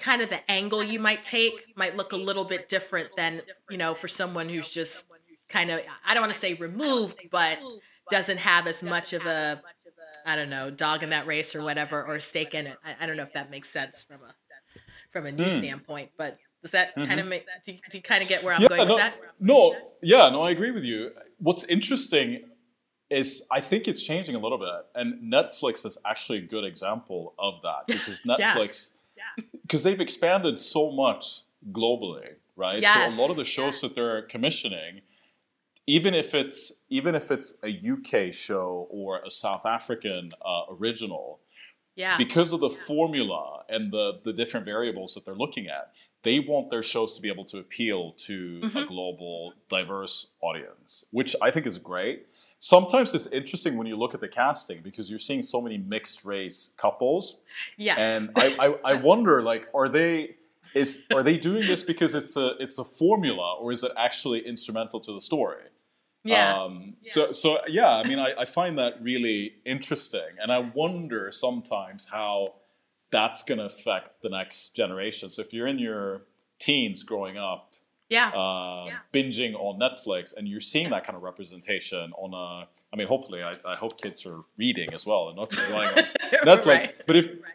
kind of the angle you might take might look a little bit different than, for someone who's just kind of, I don't want to say removed, but doesn't have as much of a, dog in that race or whatever, or stake in it. I don't know if that makes sense from a news standpoint, but does that kind of make, do you kind of get where I'm going with that? No, I agree with you. What's interesting is I think it's changing a little bit, and Netflix is actually a good example of that, because Netflix... Because they've expanded so much globally, right? Yes. So a lot of the shows that they're commissioning, even if it's a UK show or a South African original, because of the formula and the different variables that they're looking at, they want their shows to be able to appeal to a global, diverse audience, which I think is great. Sometimes it's interesting when you look at the casting, because you're seeing so many mixed race couples. Yes. And I wonder, like, are they doing this because it's a formula, or is it actually instrumental to the story? Yeah. I find that really interesting. And I wonder sometimes how that's going to affect the next generation. So if you're in your teens growing up, binging on Netflix, and you're seeing that kind of representation on hopefully, I hope kids are reading as well and not just relying on Netflix. Right.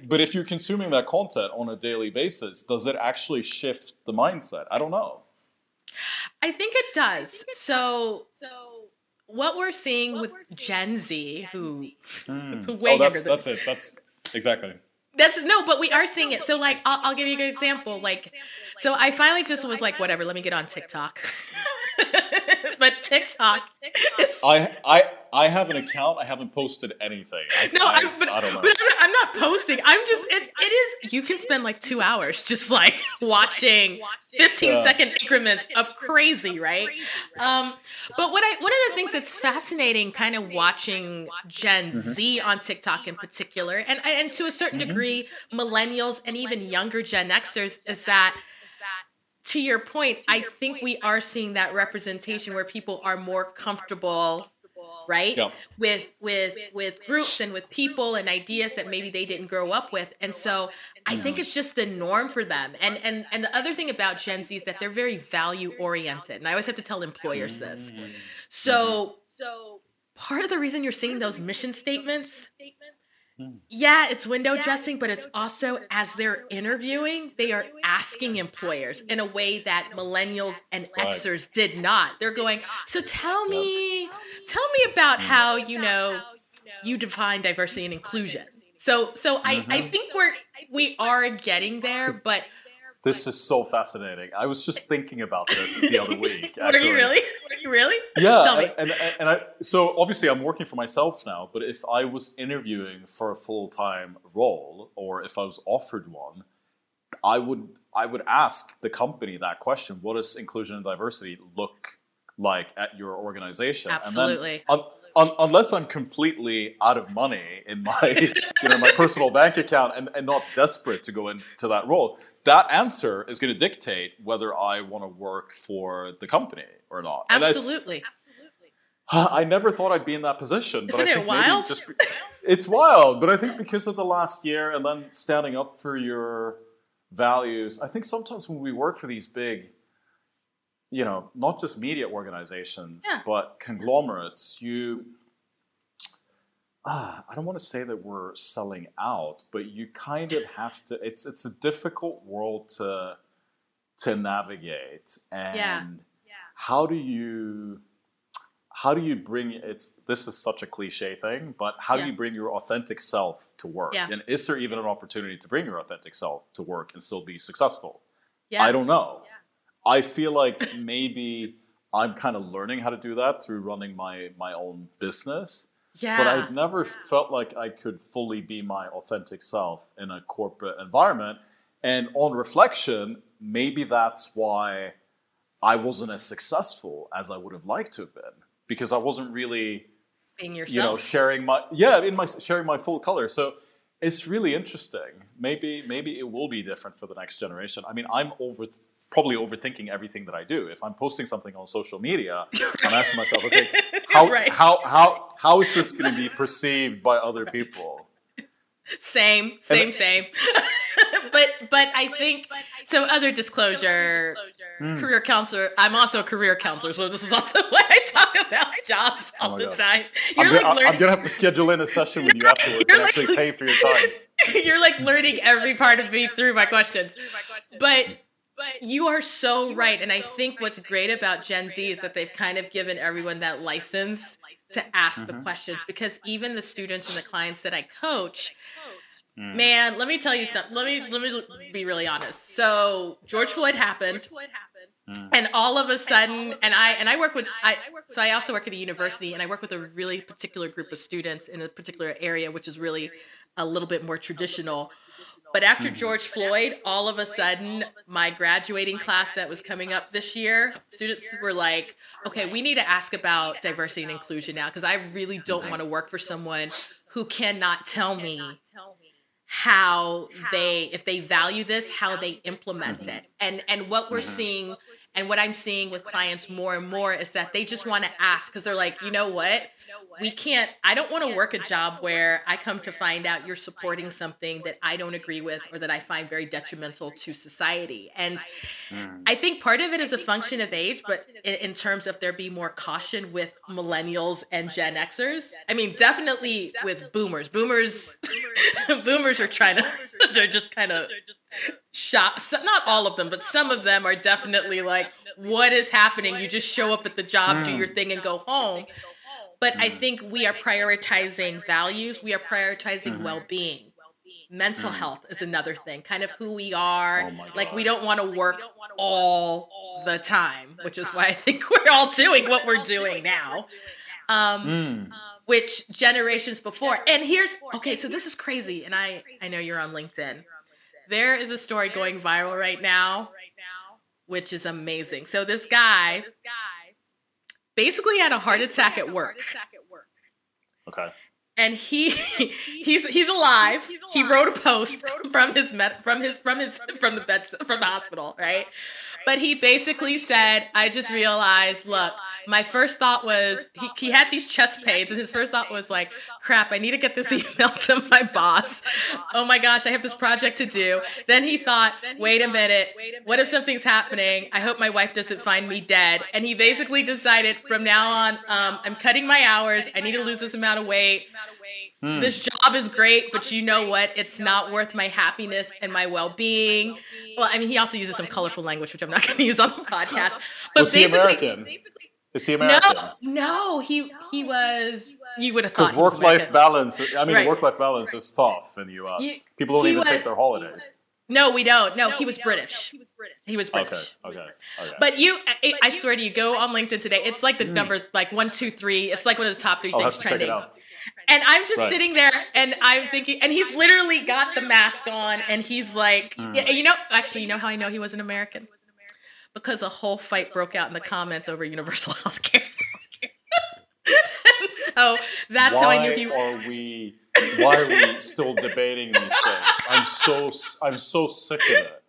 But if you're consuming that content on a daily basis, does it actually shift the mindset? I don't know. I think it does. So what we're seeing with Gen Z, who it's way younger than... that's it. That's exactly. But we are seeing it. So like, I'll give you a good example. Like, so I finally just was like, whatever, let me get on TikTok. But TikTok is... I have an account. I haven't posted anything. I don't know. But I'm not posting. I'm just, it is, you can spend like 2 hours just like watching 15-second increments of crazy, right? But one of the things that's fascinating kind of watching Gen Z on TikTok in particular, and to a certain degree, millennials and even younger Gen Xers, is that to your point, I think we are seeing that representation where people are more comfortable, right? Yeah. With groups and with people and ideas that maybe they didn't grow up with. And so I think it's just the norm for them. And the other thing about Gen Z is that they're very value oriented. And I always have to tell employers this. So part of the reason you're seeing those mission statements, yeah, it's window dressing, but it's also, as they're interviewing, they are asking employers in a way that millennials and Xers did not. They're going, so tell me about how, you define diversity and inclusion. So I think we are getting there, but This is so fascinating. I was just thinking about this the other week. Actually. Were you really? Yeah. Tell me. So obviously I'm working for myself now, but if I was interviewing for a full-time role or if I was offered one, I would ask the company that question. What does inclusion and diversity look like at your organization? Absolutely. And then, unless I'm completely out of money in my my personal bank account and not desperate to go into that role, that answer is going to dictate whether I want to work for the company or not. Absolutely. I never thought I'd be in that position. But I think it wild? Maybe it's wild, but I think because of the last year and then standing up for your values, I think sometimes when we work for these big, not just media organizations, but conglomerates, I don't want to say that we're selling out, but you kind of have to, it's a difficult world to navigate. And how do you bring, this is such a cliche thing, but how do you bring your authentic self to work? Yeah. And is there even an opportunity to bring your authentic self to work and still be successful? Yeah. I don't know. Yeah. I feel like maybe I'm kind of learning how to do that through running my own business. Yeah. But I've never felt like I could fully be my authentic self in a corporate environment. And on reflection, maybe that's why I wasn't as successful as I would have liked to have been. Because I wasn't really being yourself. Sharing my full color. So it's really interesting. Maybe it will be different for the next generation. I mean, I'm probably overthinking everything that I do. If I'm posting something on social media, I'm asking myself, okay, how is this going to be perceived by other people? Same. But I think so. Other disclosure, career counselor. I'm also a career counselor, so this is also what I talk about jobs all the time. I'm gonna have to schedule in a session with you afterwards and actually pay for your time. You're like learning every part of me through my questions, but you are so right, and I think what's great about Gen Z is that they've kind of given everyone that license to ask the questions, because even the students and the clients that I coach. Man, let me tell you something. Let me be really honest. So George Floyd happened, and all of a sudden, I also work at a university, and I work with a really particular group of students in a particular area, which is really a little bit more traditional. But after George Floyd, all of a sudden, my graduating class that was coming up this year, students were like, okay, we need to ask about diversity and inclusion now, because I really don't want to work for someone who cannot tell me if they value this, how they implement it. And what we're seeing and what I'm seeing with clients more and more is that they just want to ask, because they're like, you know what? I don't want to work a job where I come to find out you're supporting something that I don't agree with or that I find very detrimental to society. And I think part of it is a function of age, but in terms of there be more caution with millennials and Gen Xers. I mean, definitely with boomers. Boomers are trying to, they're just kind of shocked. Not all of them, but some of them are definitely like, what is happening? You just show up at the job, do your thing and go home. But I think we are prioritizing values. We are prioritizing well-being. Mental health is another thing, kind of who we are. Like, we don't want to work all the time, which is why I think we're all doing what we're doing now. Which generations before. And so this is crazy. And I know you're on LinkedIn. There is a story going viral right now, which is amazing. So this guy basically had a heart attack at work. Okay. And he's alive. He wrote a post from the hospital, right? But he basically said, I just realized, look, my first thought was he had these chest pains, and his first thought was like, crap, I need to get this email to my boss. Oh my gosh, I have this project to do. Then he thought, wait a minute, what if something's happening? I hope my wife doesn't find me dead. And he basically decided, from now on, I'm cutting my hours. I need to lose this amount of weight. This job is great, but you know what? It's not worth my happiness and my well-being. Well, I mean, he also uses some colorful language, which I'm not going to use on the podcast. But was he American? Is he American? No, he was. You would have thought. Because work-life balance. I mean, work-life balance is tough in the U.S. People don't even take their holidays. No, we don't. No, he was British. No, he was British. He was British. Okay. But I swear to you, go on LinkedIn today. It's like the number, like 1, 2, 3. It's like one of the top 3 things trending. And I'm just sitting there and I'm thinking, and he's literally got the mask on and he's like, yeah, you know, actually, you know how I know he was an American? Because a whole fight broke out in the comments over universal health care. So that's how I knew he was. Why are we still debating these things? I'm so sick of it.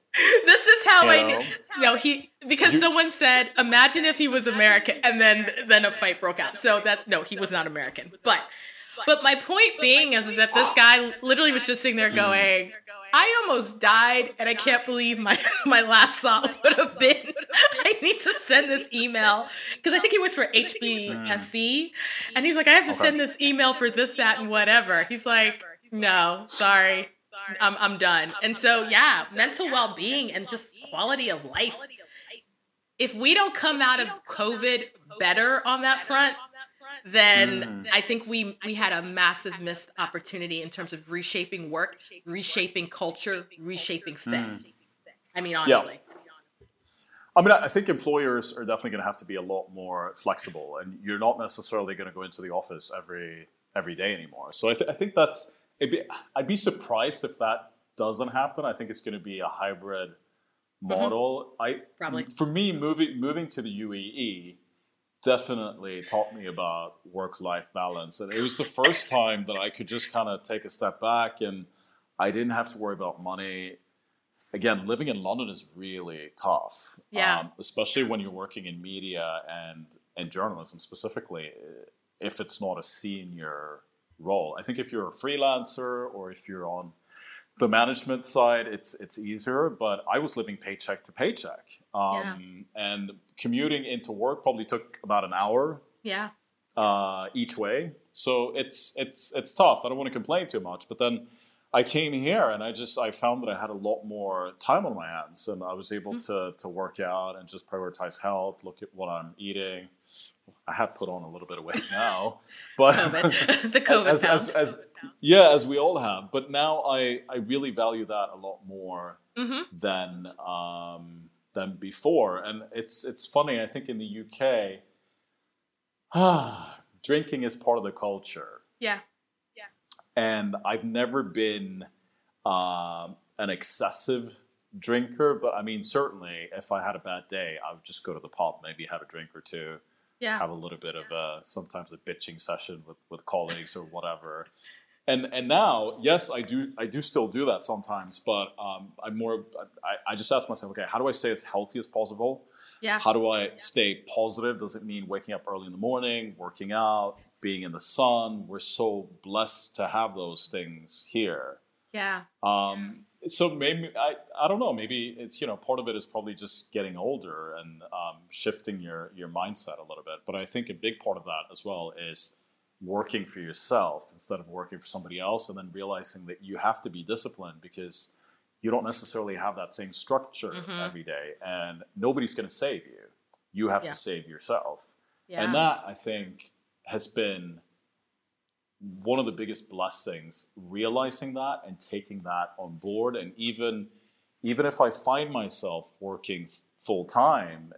This is how I knew. No, someone said, imagine if he was American, and then a fight broke out. So he was not American. But my point being is that this guy literally was just sitting there going, I almost died, and I can't believe my last thought would have been, I need to send this email, because I think he was for HBSC, and he's like, I have to send this email for this, that, and whatever. He's like, no, sorry, I'm done. And so, yeah, mental well-being and just quality of life. If we don't come out of COVID better on that front, then I think we had a massive missed opportunity in terms of reshaping work, reshaping culture, reshaping fit. I mean, honestly. Yeah. I mean, I think employers are definitely going to have to be a lot more flexible, and you're not necessarily going to go into the office every day anymore. So I think that's. I'd be surprised if that doesn't happen. I think it's going to be a hybrid model. Probably. For me, moving to the UAE. Definitely taught me about work-life balance. And it was the first time that I could just kind of take a step back and I didn't have to worry about money. Again, living in London is really tough. Yeah. Especially when you're working in media and journalism specifically, if it's not a senior role. I think if you're a freelancer or if you're on the management side, it's easier, but I was living paycheck to paycheck. And commuting into work probably took about an hour each way. So it's tough. I don't want to complain too much. But then I came here and I found that I had a lot more time on my hands and I was able to work out and just prioritize health, look at what I'm eating. I have put on a little bit of weight now, but COVID as we all have. But now I really value that a lot more than before. And it's funny. I think in the UK, drinking is part of the culture. Yeah. And I've never been an excessive drinker, but I mean, certainly if I had a bad day, I would just go to the pub, maybe have a drink or two. Yeah. Have a little bit of sometimes a bitching session with colleagues or whatever, and now yes, I do still do that sometimes, but I just ask myself, okay, how do I stay as healthy as possible? Yeah. How do I stay positive? Does it mean waking up early in the morning, working out, being in the sun? We're so blessed to have those things here. Yeah. So maybe I don't know. Maybe it's part of it is probably just getting older and shifting your mindset a little bit. But I think a big part of that as well is working for yourself instead of working for somebody else, and then realizing that you have to be disciplined because you don't necessarily have that same structure every day, and nobody's going to save you. You have to save yourself, and that I think has been one of the biggest blessings, realizing that and taking that on board. And even if I find myself working full time,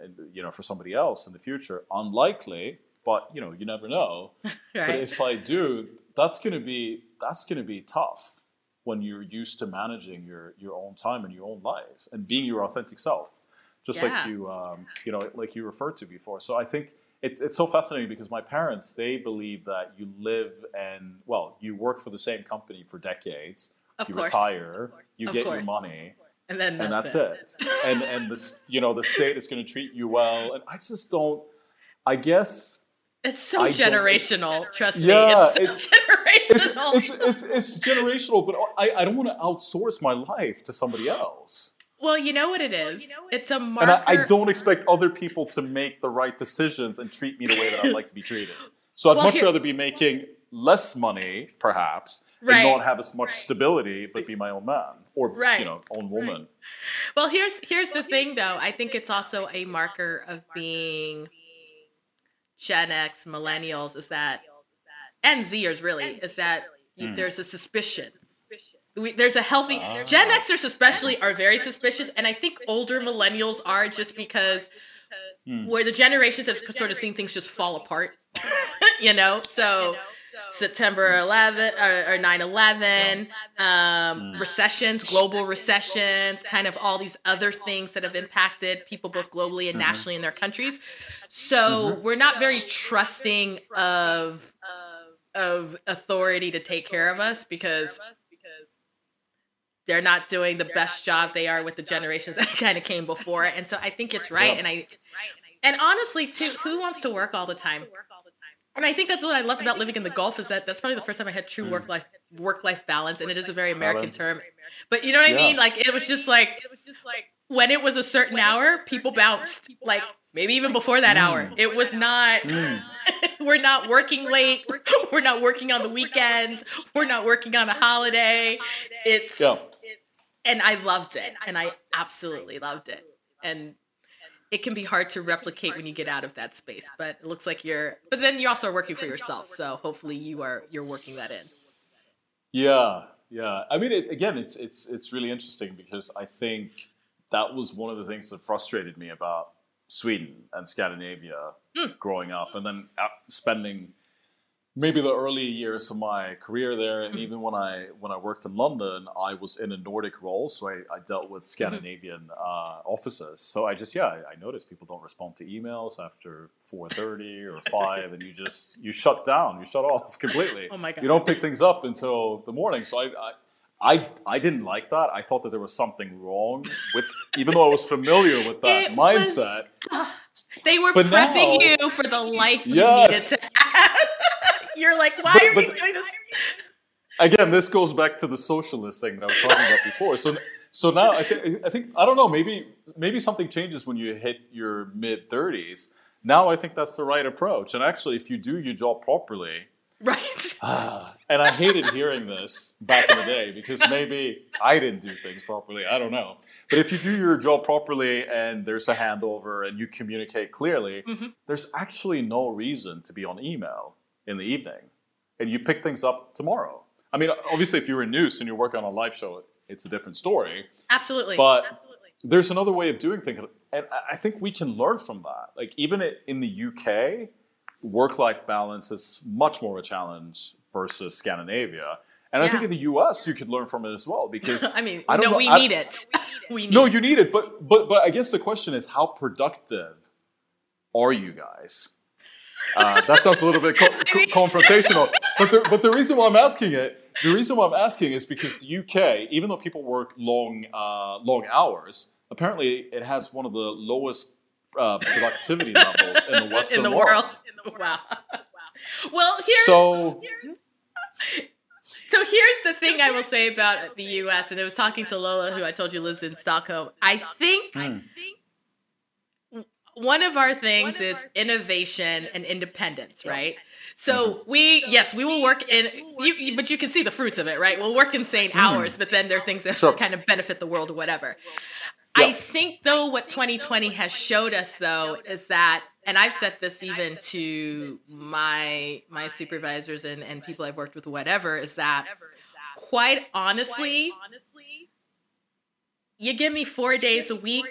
for somebody else in the future, unlikely, but you never know. Right. But if I do, that's going to be tough when you're used to managing your own time and your own life and being your authentic self, just like you, like you referred to before. So I think, it's so fascinating because my parents, they believe that you live and, you work for the same company for decades. Of course. You retire, you get your money, and then that's it. And this, the state is going to treat you well. And I just don't, I guess. It's so generational, trust me. Yeah, it's so generational. It's generational, but I don't want to outsource my life to somebody else. Well, you know what it is. It's a marker. And I don't expect other people to make the right decisions and treat me the way that I'd like to be treated. So I'd much rather be making less money, perhaps, and not have as much stability, but be my own man or own woman. Right. Well, here's the thing, though. I think it's also a marker of being Gen X, millennials, and Zers, really, is that there's a suspicion There's a healthy Gen Xers especially are very suspicious, and I think older millennials are, just because we're the generations that have sort of seen things just fall apart, you know? So September 11th or 9/11, recessions, global recessions, kind of all these other things that have impacted people both globally and nationally in their countries. So we're not very trusting of authority to take care of us, because they're not doing the best job they are with the generations that kind of came before. And so I think it's right. Yeah. And honestly, too, who wants to work all the time? And I think that's what I loved about living in the Gulf, is that that's probably the first time I had true work-life balance. And it is a very American term. But you know what I mean? Like, it was just like, when it was a certain hour, people bounced. Like, maybe even before that hour. It was not, we're not working late. We're not working on the weekend. We're not working on a holiday. It's, and I loved it. And I absolutely loved it. And it can be hard to replicate when you get out of that space, but it looks like but then you also are working for yourself. So hopefully you're working that in. Yeah. Yeah. I mean, it's really interesting, because I think that was one of the things that frustrated me about Sweden and Scandinavia growing up, and then spending maybe the early years of my career there. And even when I worked in London, I was in a Nordic role. So I dealt with Scandinavian offices. So I just, I noticed people don't respond to emails after 4:30 or 5, and you shut down, you shut off completely. Oh my God. You don't pick things up until the morning. So I didn't like that. I thought that there was something wrong with, even though I was familiar with that mindset. They were prepping you for the life you needed to have. You're like, why are we doing this? Again, this goes back to the socialist thing that I was talking about before. So now I think I don't know. Maybe something changes when you hit your mid 30s. Now I think that's the right approach. And actually, if you do your job properly. Right. And I hated hearing this back in the day, because maybe I didn't do things properly. I don't know. But if you do your job properly and there's a handover and you communicate clearly, there's actually no reason to be on email in the evening. And you pick things up tomorrow. I mean, obviously, if you're in news and you work on a live show, it's a different story. Absolutely. But there's another way of doing things. And I think we can learn from that. Like, even in the UK, work-life balance is much more of a challenge versus Scandinavia. And I think in the U.S. you could learn from it as well, because I mean, need it. You need it. But I guess the question is, how productive are you guys? That sounds a little bit confrontational. But the reason why I'm asking is because the U.K., even though people work long hours, apparently it has one of the lowest productivity levels in the Western world. Wow. Well, here's the thing I will say about the U.S., and I was talking to Lola, who I told you lives in Stockholm. I think one of our things is innovation and independence, right? So we will work but you can see the fruits of it, right? We'll work insane hours, but then there are things that kind of benefit the world or whatever. I think, though, what 2020 has showed us, though, is that, and I've said this even to my supervisors and people I've worked with, whatever, is that, quite honestly, you give me 4 days a week,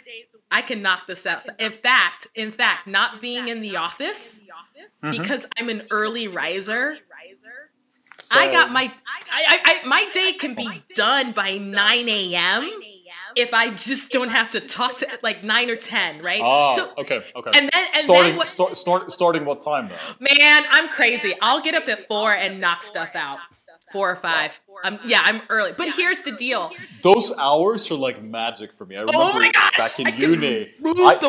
I can knock this out. In fact, not being in the office, because I'm an early riser, so I got my day can be done by 9 a.m. if I just don't have to talk to, like, 9 or 10, right? Oh, so, okay. And starting what time, though? Man, I'm crazy. I'll get up at 4 and knock stuff out. 4 or 5. I'm early. But here's the deal. Those hours are like magic for me. I remember back in uni. I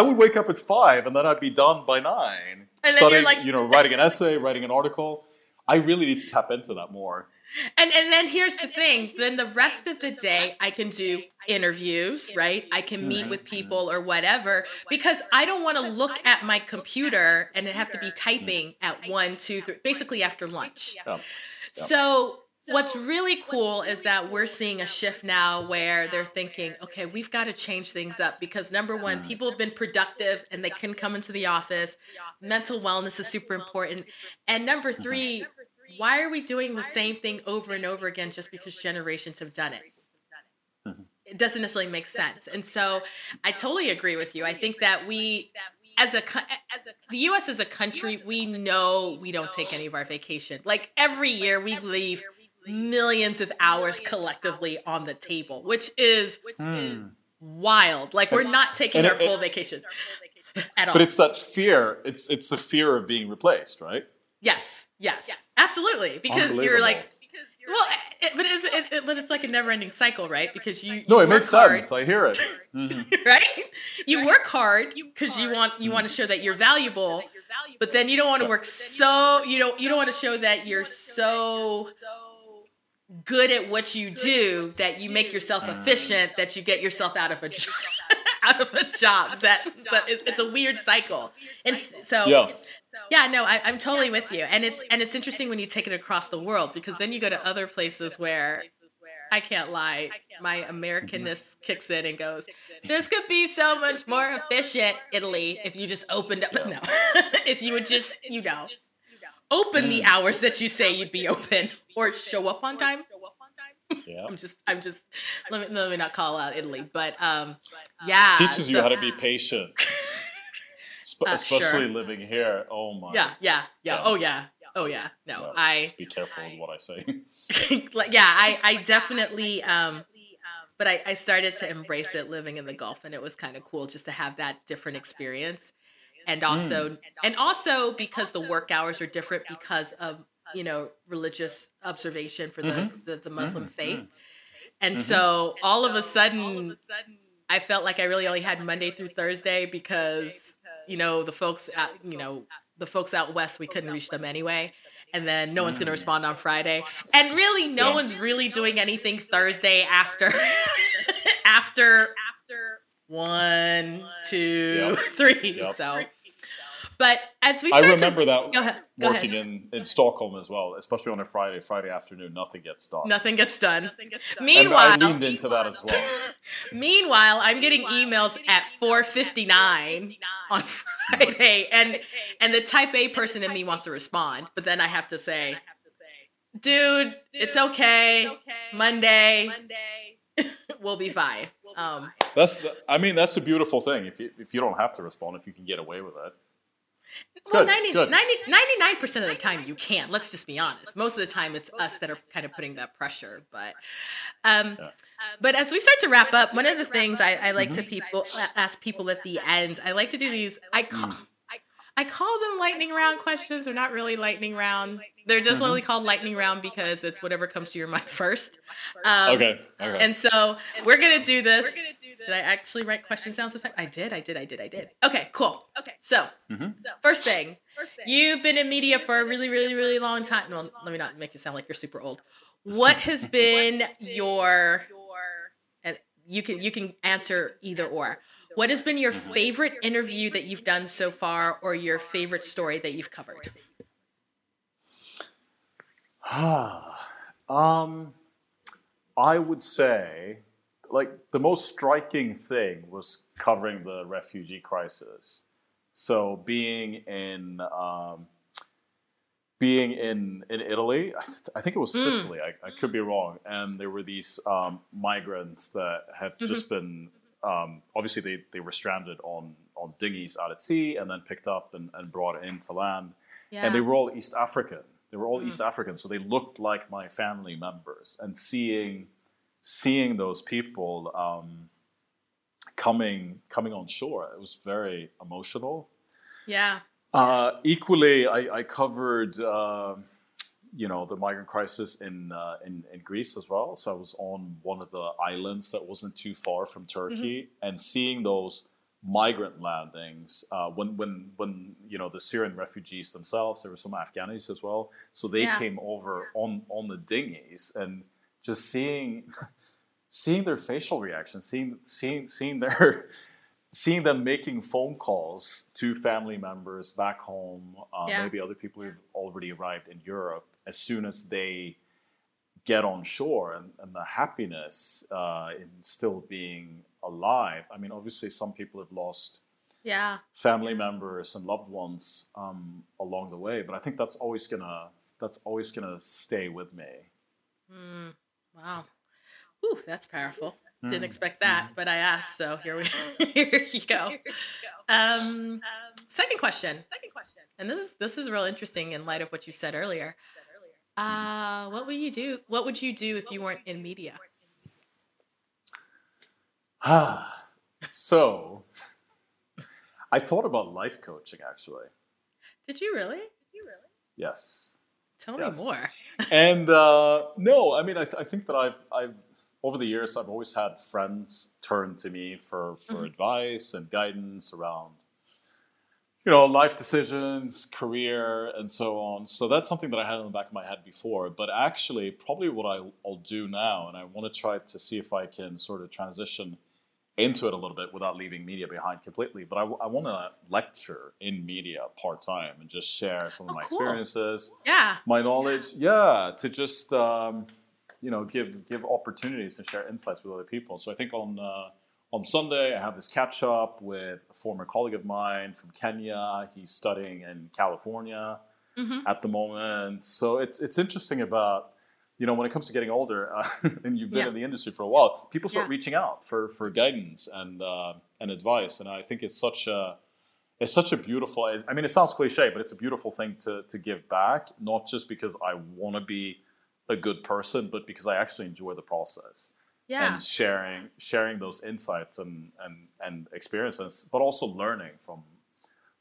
would wake up at 5 and then I'd be done by 9. And studying, then you're like, writing an essay, writing an article. I really need to tap into that more. And then here's the thing. Then the rest of the day, I can do interviews, right? I can meet with people or whatever, because I don't want to look at my computer and have to be typing at 1, 2, 3, basically after lunch. So what's really cool is that we're seeing a shift now where they're thinking, okay, we've got to change things up, because number one, people have been productive and they can come into the office. Mental wellness is super important. And number 3, why are we doing the same thing over and over again just because generations have done it? It doesn't necessarily make sense. And so I totally agree with you. I think that we, the U.S. as a country, we know we don't take any of our vacation. Like every year we leave millions of hours collectively on the table, which is wild. Like we're not taking our full vacation at all. But it's that fear. It's the fear of being replaced, right? Yes. Yes. Absolutely. Because you're like, well, but it's like a never-ending cycle, right? Because you it makes sense. I hear it, right? You work hard because you want to show that you're valuable, but then you don't want to work so you don't want to show that you're so good at what you do that you make yourself efficient that you get yourself out of a job. It's a weird cycle, and so. Yeah, no, I'm totally with you. And it's interesting when you take it across the world, because then you go to other places where, I can't lie, my Americanness kicks in and goes, this could be so much more efficient, Italy, if you just opened up. No, if you would just, open the hours that you say you'd be open or show up on time. I'm just. Let me not call out Italy, but yeah. Teaches you how to be patient. Especially living here. Oh my. Yeah. Oh yeah. No, I be careful with what I say. I definitely. But I started to embrace it living in the Gulf, and it was kind of cool just to have that different experience, and also because the work hours are different because of religious observation for the Muslim faith, and so all of a sudden I felt like I really only had Monday through Thursday because. The folks out west, we couldn't reach them anyway. And then no one's going to respond on Friday. And really, no one's really doing anything Thursday after 1, 2, 3. So, but as we start working in Stockholm as well, especially on a Friday afternoon, nothing gets done. Meanwhile, and I leaned into that as well. Meanwhile, I'm getting emails at 4:59 on Friday, and the type A person in me wants to respond, but then I have to say, dude, it's okay. Monday. We'll be fine. That's the beautiful thing. If you don't have to respond, if you can get away with it. Well, 99% of the time you can't. Let's just be honest. Most of the time it's us that are kind of putting that pressure. But but as we start to wrap up, one of the things I like to ask people at the end, I like to do these, I call them lightning round questions. They're not really lightning round. They're just only called lightning round because it's whatever comes to your mind first. Okay. And so we're going to do this. Did I actually write questions down this time? I did. Okay, cool. Okay. So first thing, you've been in media for a really, really, really long time. Well, let me not make it sound like you're super old. What has been your, and you can answer either or. What has been your favorite interview that you've done so far, or your favorite story that you've covered? I would say, the most striking thing was covering the refugee crisis. So being in Italy, I think it was Sicily. I could be wrong. And there were these migrants that had just been. Obviously, they were stranded on dinghies out at sea and then picked up and brought into land. Yeah. And they were all East African. So they looked like my family members. And seeing those people coming on shore, it was very emotional. Yeah. Equally, I covered the migrant crisis in Greece as well. So I was on one of the islands that wasn't too far from Turkey, and seeing those migrant landings when the Syrian refugees themselves, there were some Afghanis as well. So they came over on the dinghies, and just seeing their facial reactions, seeing them making phone calls to family members back home, maybe other people who've already arrived in Europe, as soon as they get on shore, and the happiness in still being alive. I mean, obviously, some people have lost family members and loved ones along the way, but I think that's always going to that's always going to stay with me. Mm, wow. Ooh, that's powerful. Didn't expect that, but I asked, so here we here you go. Second question. And this is real interesting in light of what you said earlier. What would you do if you weren't in media? So I thought about life coaching, actually. Did you really? Yes. Tell me more. And no, I mean, I think that I've over the years, I've always had friends turn to me for mm-hmm. advice and guidance around, you know, life decisions, career, and so on. So that's something that I had in the back of my head before. But actually, probably what I'll do now, and I want to try to see if I can sort of transition into it a little bit without leaving media behind completely. But I want to lecture in media part-time and just share some of my experiences, my knowledge, to just... you know, give opportunities to share insights with other people. So I think on Sunday I have this catch up with a former colleague of mine from Kenya. He's studying in California mm-hmm. at the moment. So it's interesting about, you know, when it comes to getting older and you've been in the industry for a while, people start reaching out for guidance and advice. And I think it's such a beautiful. I mean, it sounds cliche, but it's a beautiful thing to give back. Not just because I want to be a good person, but because I actually enjoy the process and sharing those insights and experiences, but also learning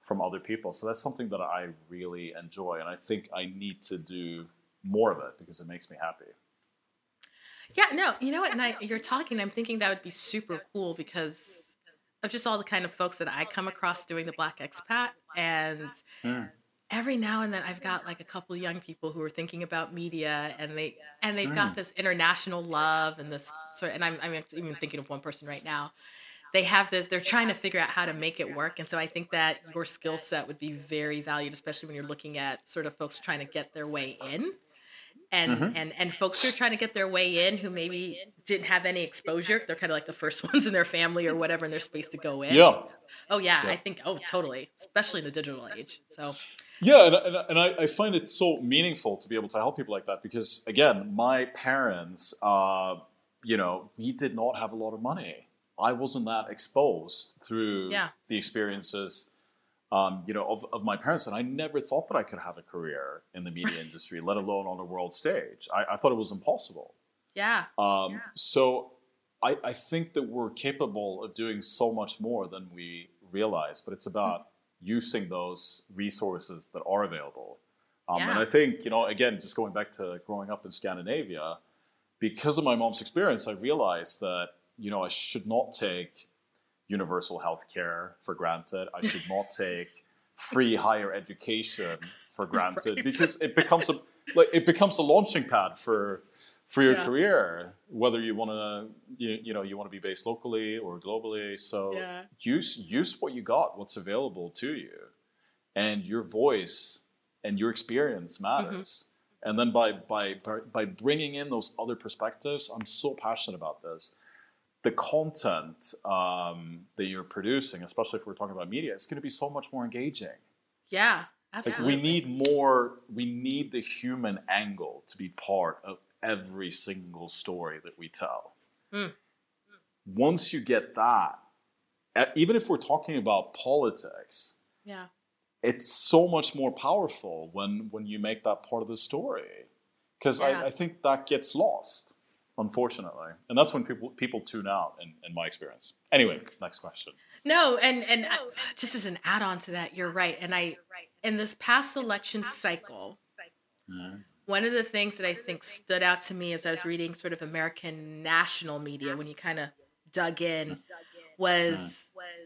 from other people. So that's something that I really enjoy. And I think I need to do more of it because it makes me happy. Yeah, no, you know what? And you're talking, I'm thinking that would be super cool because of just all the kind of folks that I come across doing the Black Expat and every now and then I've got like a couple of young people who are thinking about media and they've got this international love and this sort of, and I'm even thinking of one person right now. They have this, they're trying to figure out how to make it work. And so I think that your skill set would be very valued, especially when you're looking at sort of folks trying to get their way in and folks who are trying to get their way in who maybe didn't have any exposure. They're kind of like the first ones in their family or whatever in their space to go in. Yeah. Oh yeah. I think, totally. Especially in the digital age. So yeah, and I find it so meaningful to be able to help people like that because, again, my parents, you know, we did not have a lot of money. I wasn't that exposed through the experiences, you know, of my parents. And I never thought that I could have a career in the media industry, let alone on a world stage. I thought it was impossible. Yeah. So I think that we're capable of doing so much more than we realize, but it's about... using those resources that are available. And I think, you know, again, just going back to growing up in Scandinavia, because of my mom's experience, I realized that, you know, I should not take universal healthcare for granted. I should not take free higher education for granted because it becomes a launching pad for your career, whether you want to, you want to be based locally or globally. So use what you got, what's available to you, and your voice and your experience matters. Mm-hmm. And then by bringing in those other perspectives, I'm so passionate about this. The content that you're producing, especially if we're talking about media, it's going to be so much more engaging. Yeah, absolutely. Like we need the human angle to be part of every single story that we tell. Once you get that, even if we're talking about politics, it's so much more powerful when you make that part of the story. Because I think that gets lost, unfortunately. And that's when people tune out, in my experience. Anyway, next question. No, and I, just as an add-on to that, you're right. And in this past election cycle... One of the things that I think stood out to me as I was reading sort of American national media, when you kind of dug in, was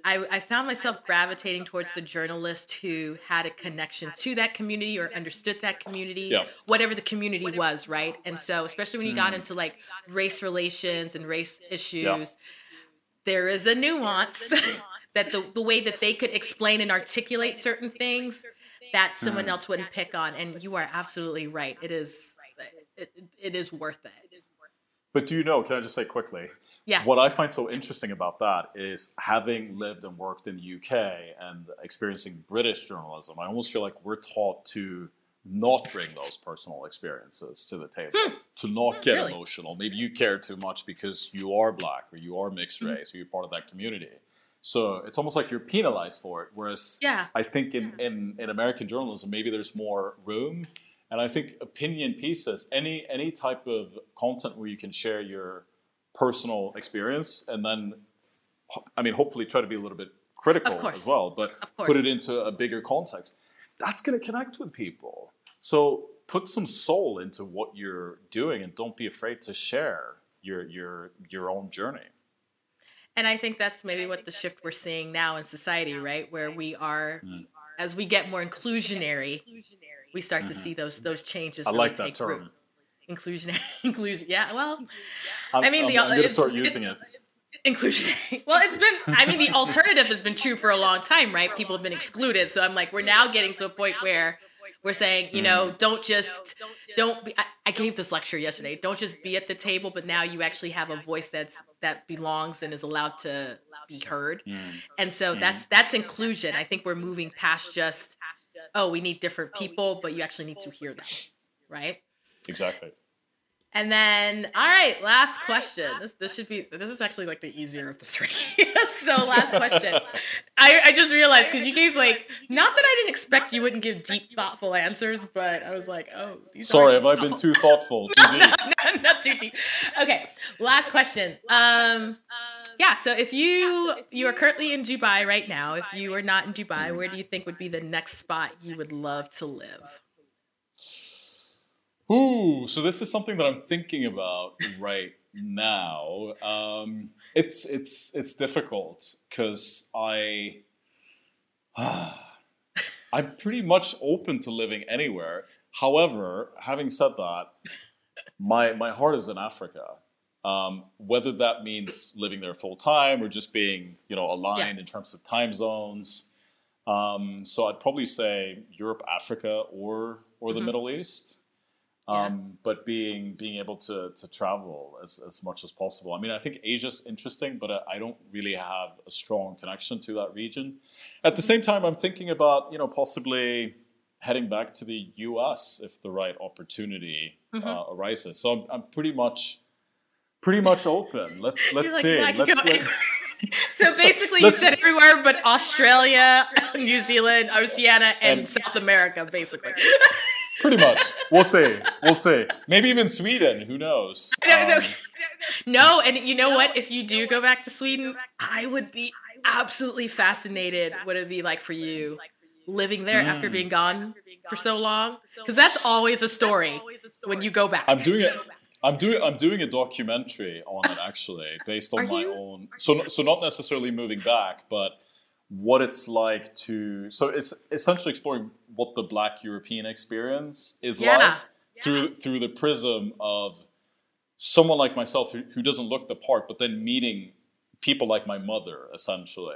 I found myself gravitating towards the journalist who had a connection to that community or understood that community, whatever the community was, right? And so, especially when you got into like race relations and race issues, there is a nuance that the way that they could explain and articulate certain things that someone else wouldn't pick on. And you are absolutely right. It is worth it. But do you know, can I just say quickly? Yeah. What I find so interesting about that is having lived and worked in the UK and experiencing British journalism, I almost feel like we're taught to not bring those personal experiences to the table, to not get emotional. Maybe you care too much because you are black or you are mixed race or you're part of that community. So it's almost like you're penalized for it. Whereas I think in American journalism, maybe there's more room. And I think opinion pieces, any type of content where you can share your personal experience and then, I mean, hopefully try to be a little bit critical as well, but put it into a bigger context. That's going to connect with people. So put some soul into what you're doing and don't be afraid to share your own journey. And I think that's maybe what the shift we're seeing now in society, right? Where we are, as we get more inclusionary, we start to see those changes. I like that term. Root. Inclusion. Yeah. Well, I'm going to start using it. Inclusionary. Well, it's been, I mean, the alternative has been true for a long time, right? People have been excluded. So I'm like, we're now getting to a point where we're saying, you know, don't be, I gave this lecture yesterday, don't just be at the table, but now you actually have a voice that belongs and is allowed to be heard. And so that's inclusion. I think we're moving past just, oh, we need different people, but you actually need to hear them, right? Exactly. And then, all right, last question. This is actually like the easier of the three. So last question. I just realized, because you gave like, not that I didn't expect you wouldn't give deep, thoughtful answers, but I was like, oh. Sorry, have I been too thoughtful? Too deep? No, not too deep. Okay, last question. So if you are currently in Dubai right now, if you were not in Dubai, where do you think would be the next spot you would love to live? Ooh, so this is something that I'm thinking about right now. It's difficult because I'm pretty much open to living anywhere. However, having said that, my heart is in Africa. Whether that means living there full time or just being, you know, aligned in terms of time zones. So I'd probably say Europe, Africa, or the Middle East. But being able to travel as much as possible. I mean, I think Asia's interesting, but I don't really have a strong connection to that region. At the same time, I'm thinking about, you know, possibly heading back to the U.S. if the right opportunity arises. So I'm pretty much open. Let's see. So basically, you said everywhere but Australia, New Zealand, Oceania, and South America, basically. Pretty much. We'll see. Maybe even Sweden. Who knows? No, and you know what? If you do go back to Sweden, I would be absolutely fascinated what it would be like for you living there after being gone for so long. Because that's always a story when you go back. I'm doing a documentary on it, actually, based on my own. So not necessarily moving back, but what it's like to, so it's essentially exploring what the Black European experience is like through the prism of someone like myself who doesn't look the part, but then meeting people like my mother, essentially,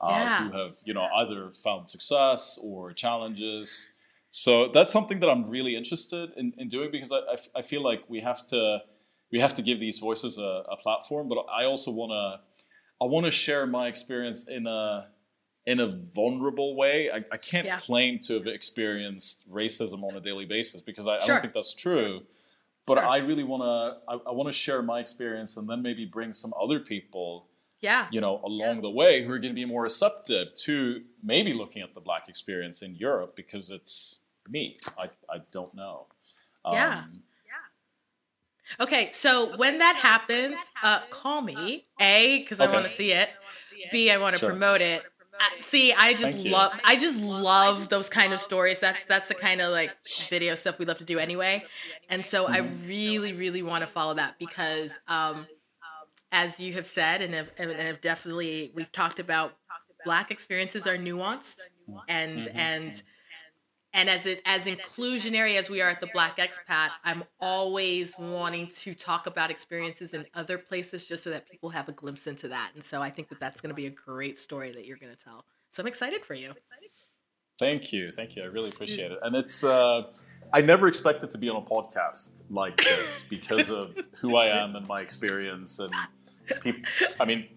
who have, you know, either found success or challenges. So that's something that I'm really interested in doing, because I feel like we have to give these voices a platform, but I also want to share my experience in a vulnerable way. I can't claim to have experienced racism on a daily basis, because I don't think that's true. But I really want to share my experience and then maybe bring some other people, you know, along the way who are going to be more receptive to maybe looking at the Black experience in Europe, because it's me. I don't know. Okay, so when that happens, call me. A, because I want to see it. B, I want to promote it. See, I just love those kind of stories. That's the kind of like video stuff we love to do anyway. And so I really, really want to follow that, because as you have said, and have definitely, we've talked about, Black experiences are nuanced and as inclusionary as we are at the Black Expat, I'm always wanting to talk about experiences in other places just so that people have a glimpse into that. And so I think that's going to be a great story that you're going to tell. So I'm excited for you. Thank you. I really appreciate it. And it's I never expected to be on a podcast like this because of who I am and my experience and people. I mean,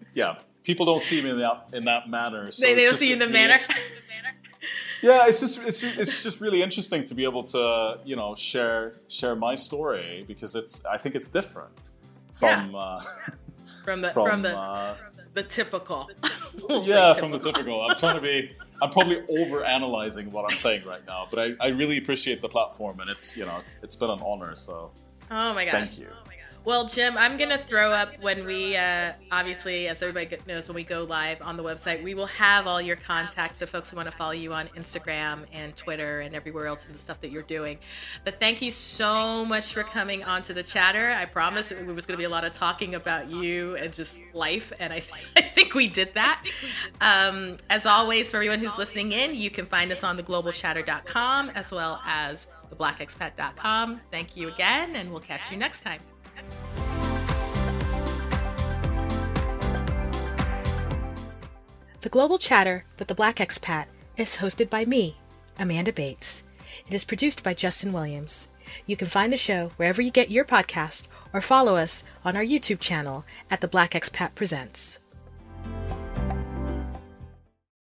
people don't see me in that manner. So they don't see you in the manner. Yeah, it's just really interesting to be able to, you know, share my story, because I think it's different from the typical. From the typical. I'm probably over analyzing what I'm saying right now, but I really appreciate the platform, and it's been an honor. So oh my gosh, thank you. Well, Jim, I'm going to throw up when we, obviously, as everybody knows, when we go live on the website, we will have all your contacts of folks who want to follow you on Instagram and Twitter and everywhere else and the stuff that you're doing. But thank you so much for coming onto the Chatter. I promise it was going to be a lot of talking about you and just life, and I think we did that. As always, for everyone who's listening in, you can find us on theglobalchatter.com as well as theblackexpat.com. Thank you again, and we'll catch you next time. The Global Chatter with the Black Expat is hosted by me, Amanda Bates. It is produced by Justin Williams. You can find the show wherever you get your podcast, or follow us on our YouTube channel at The Black Expat Presents.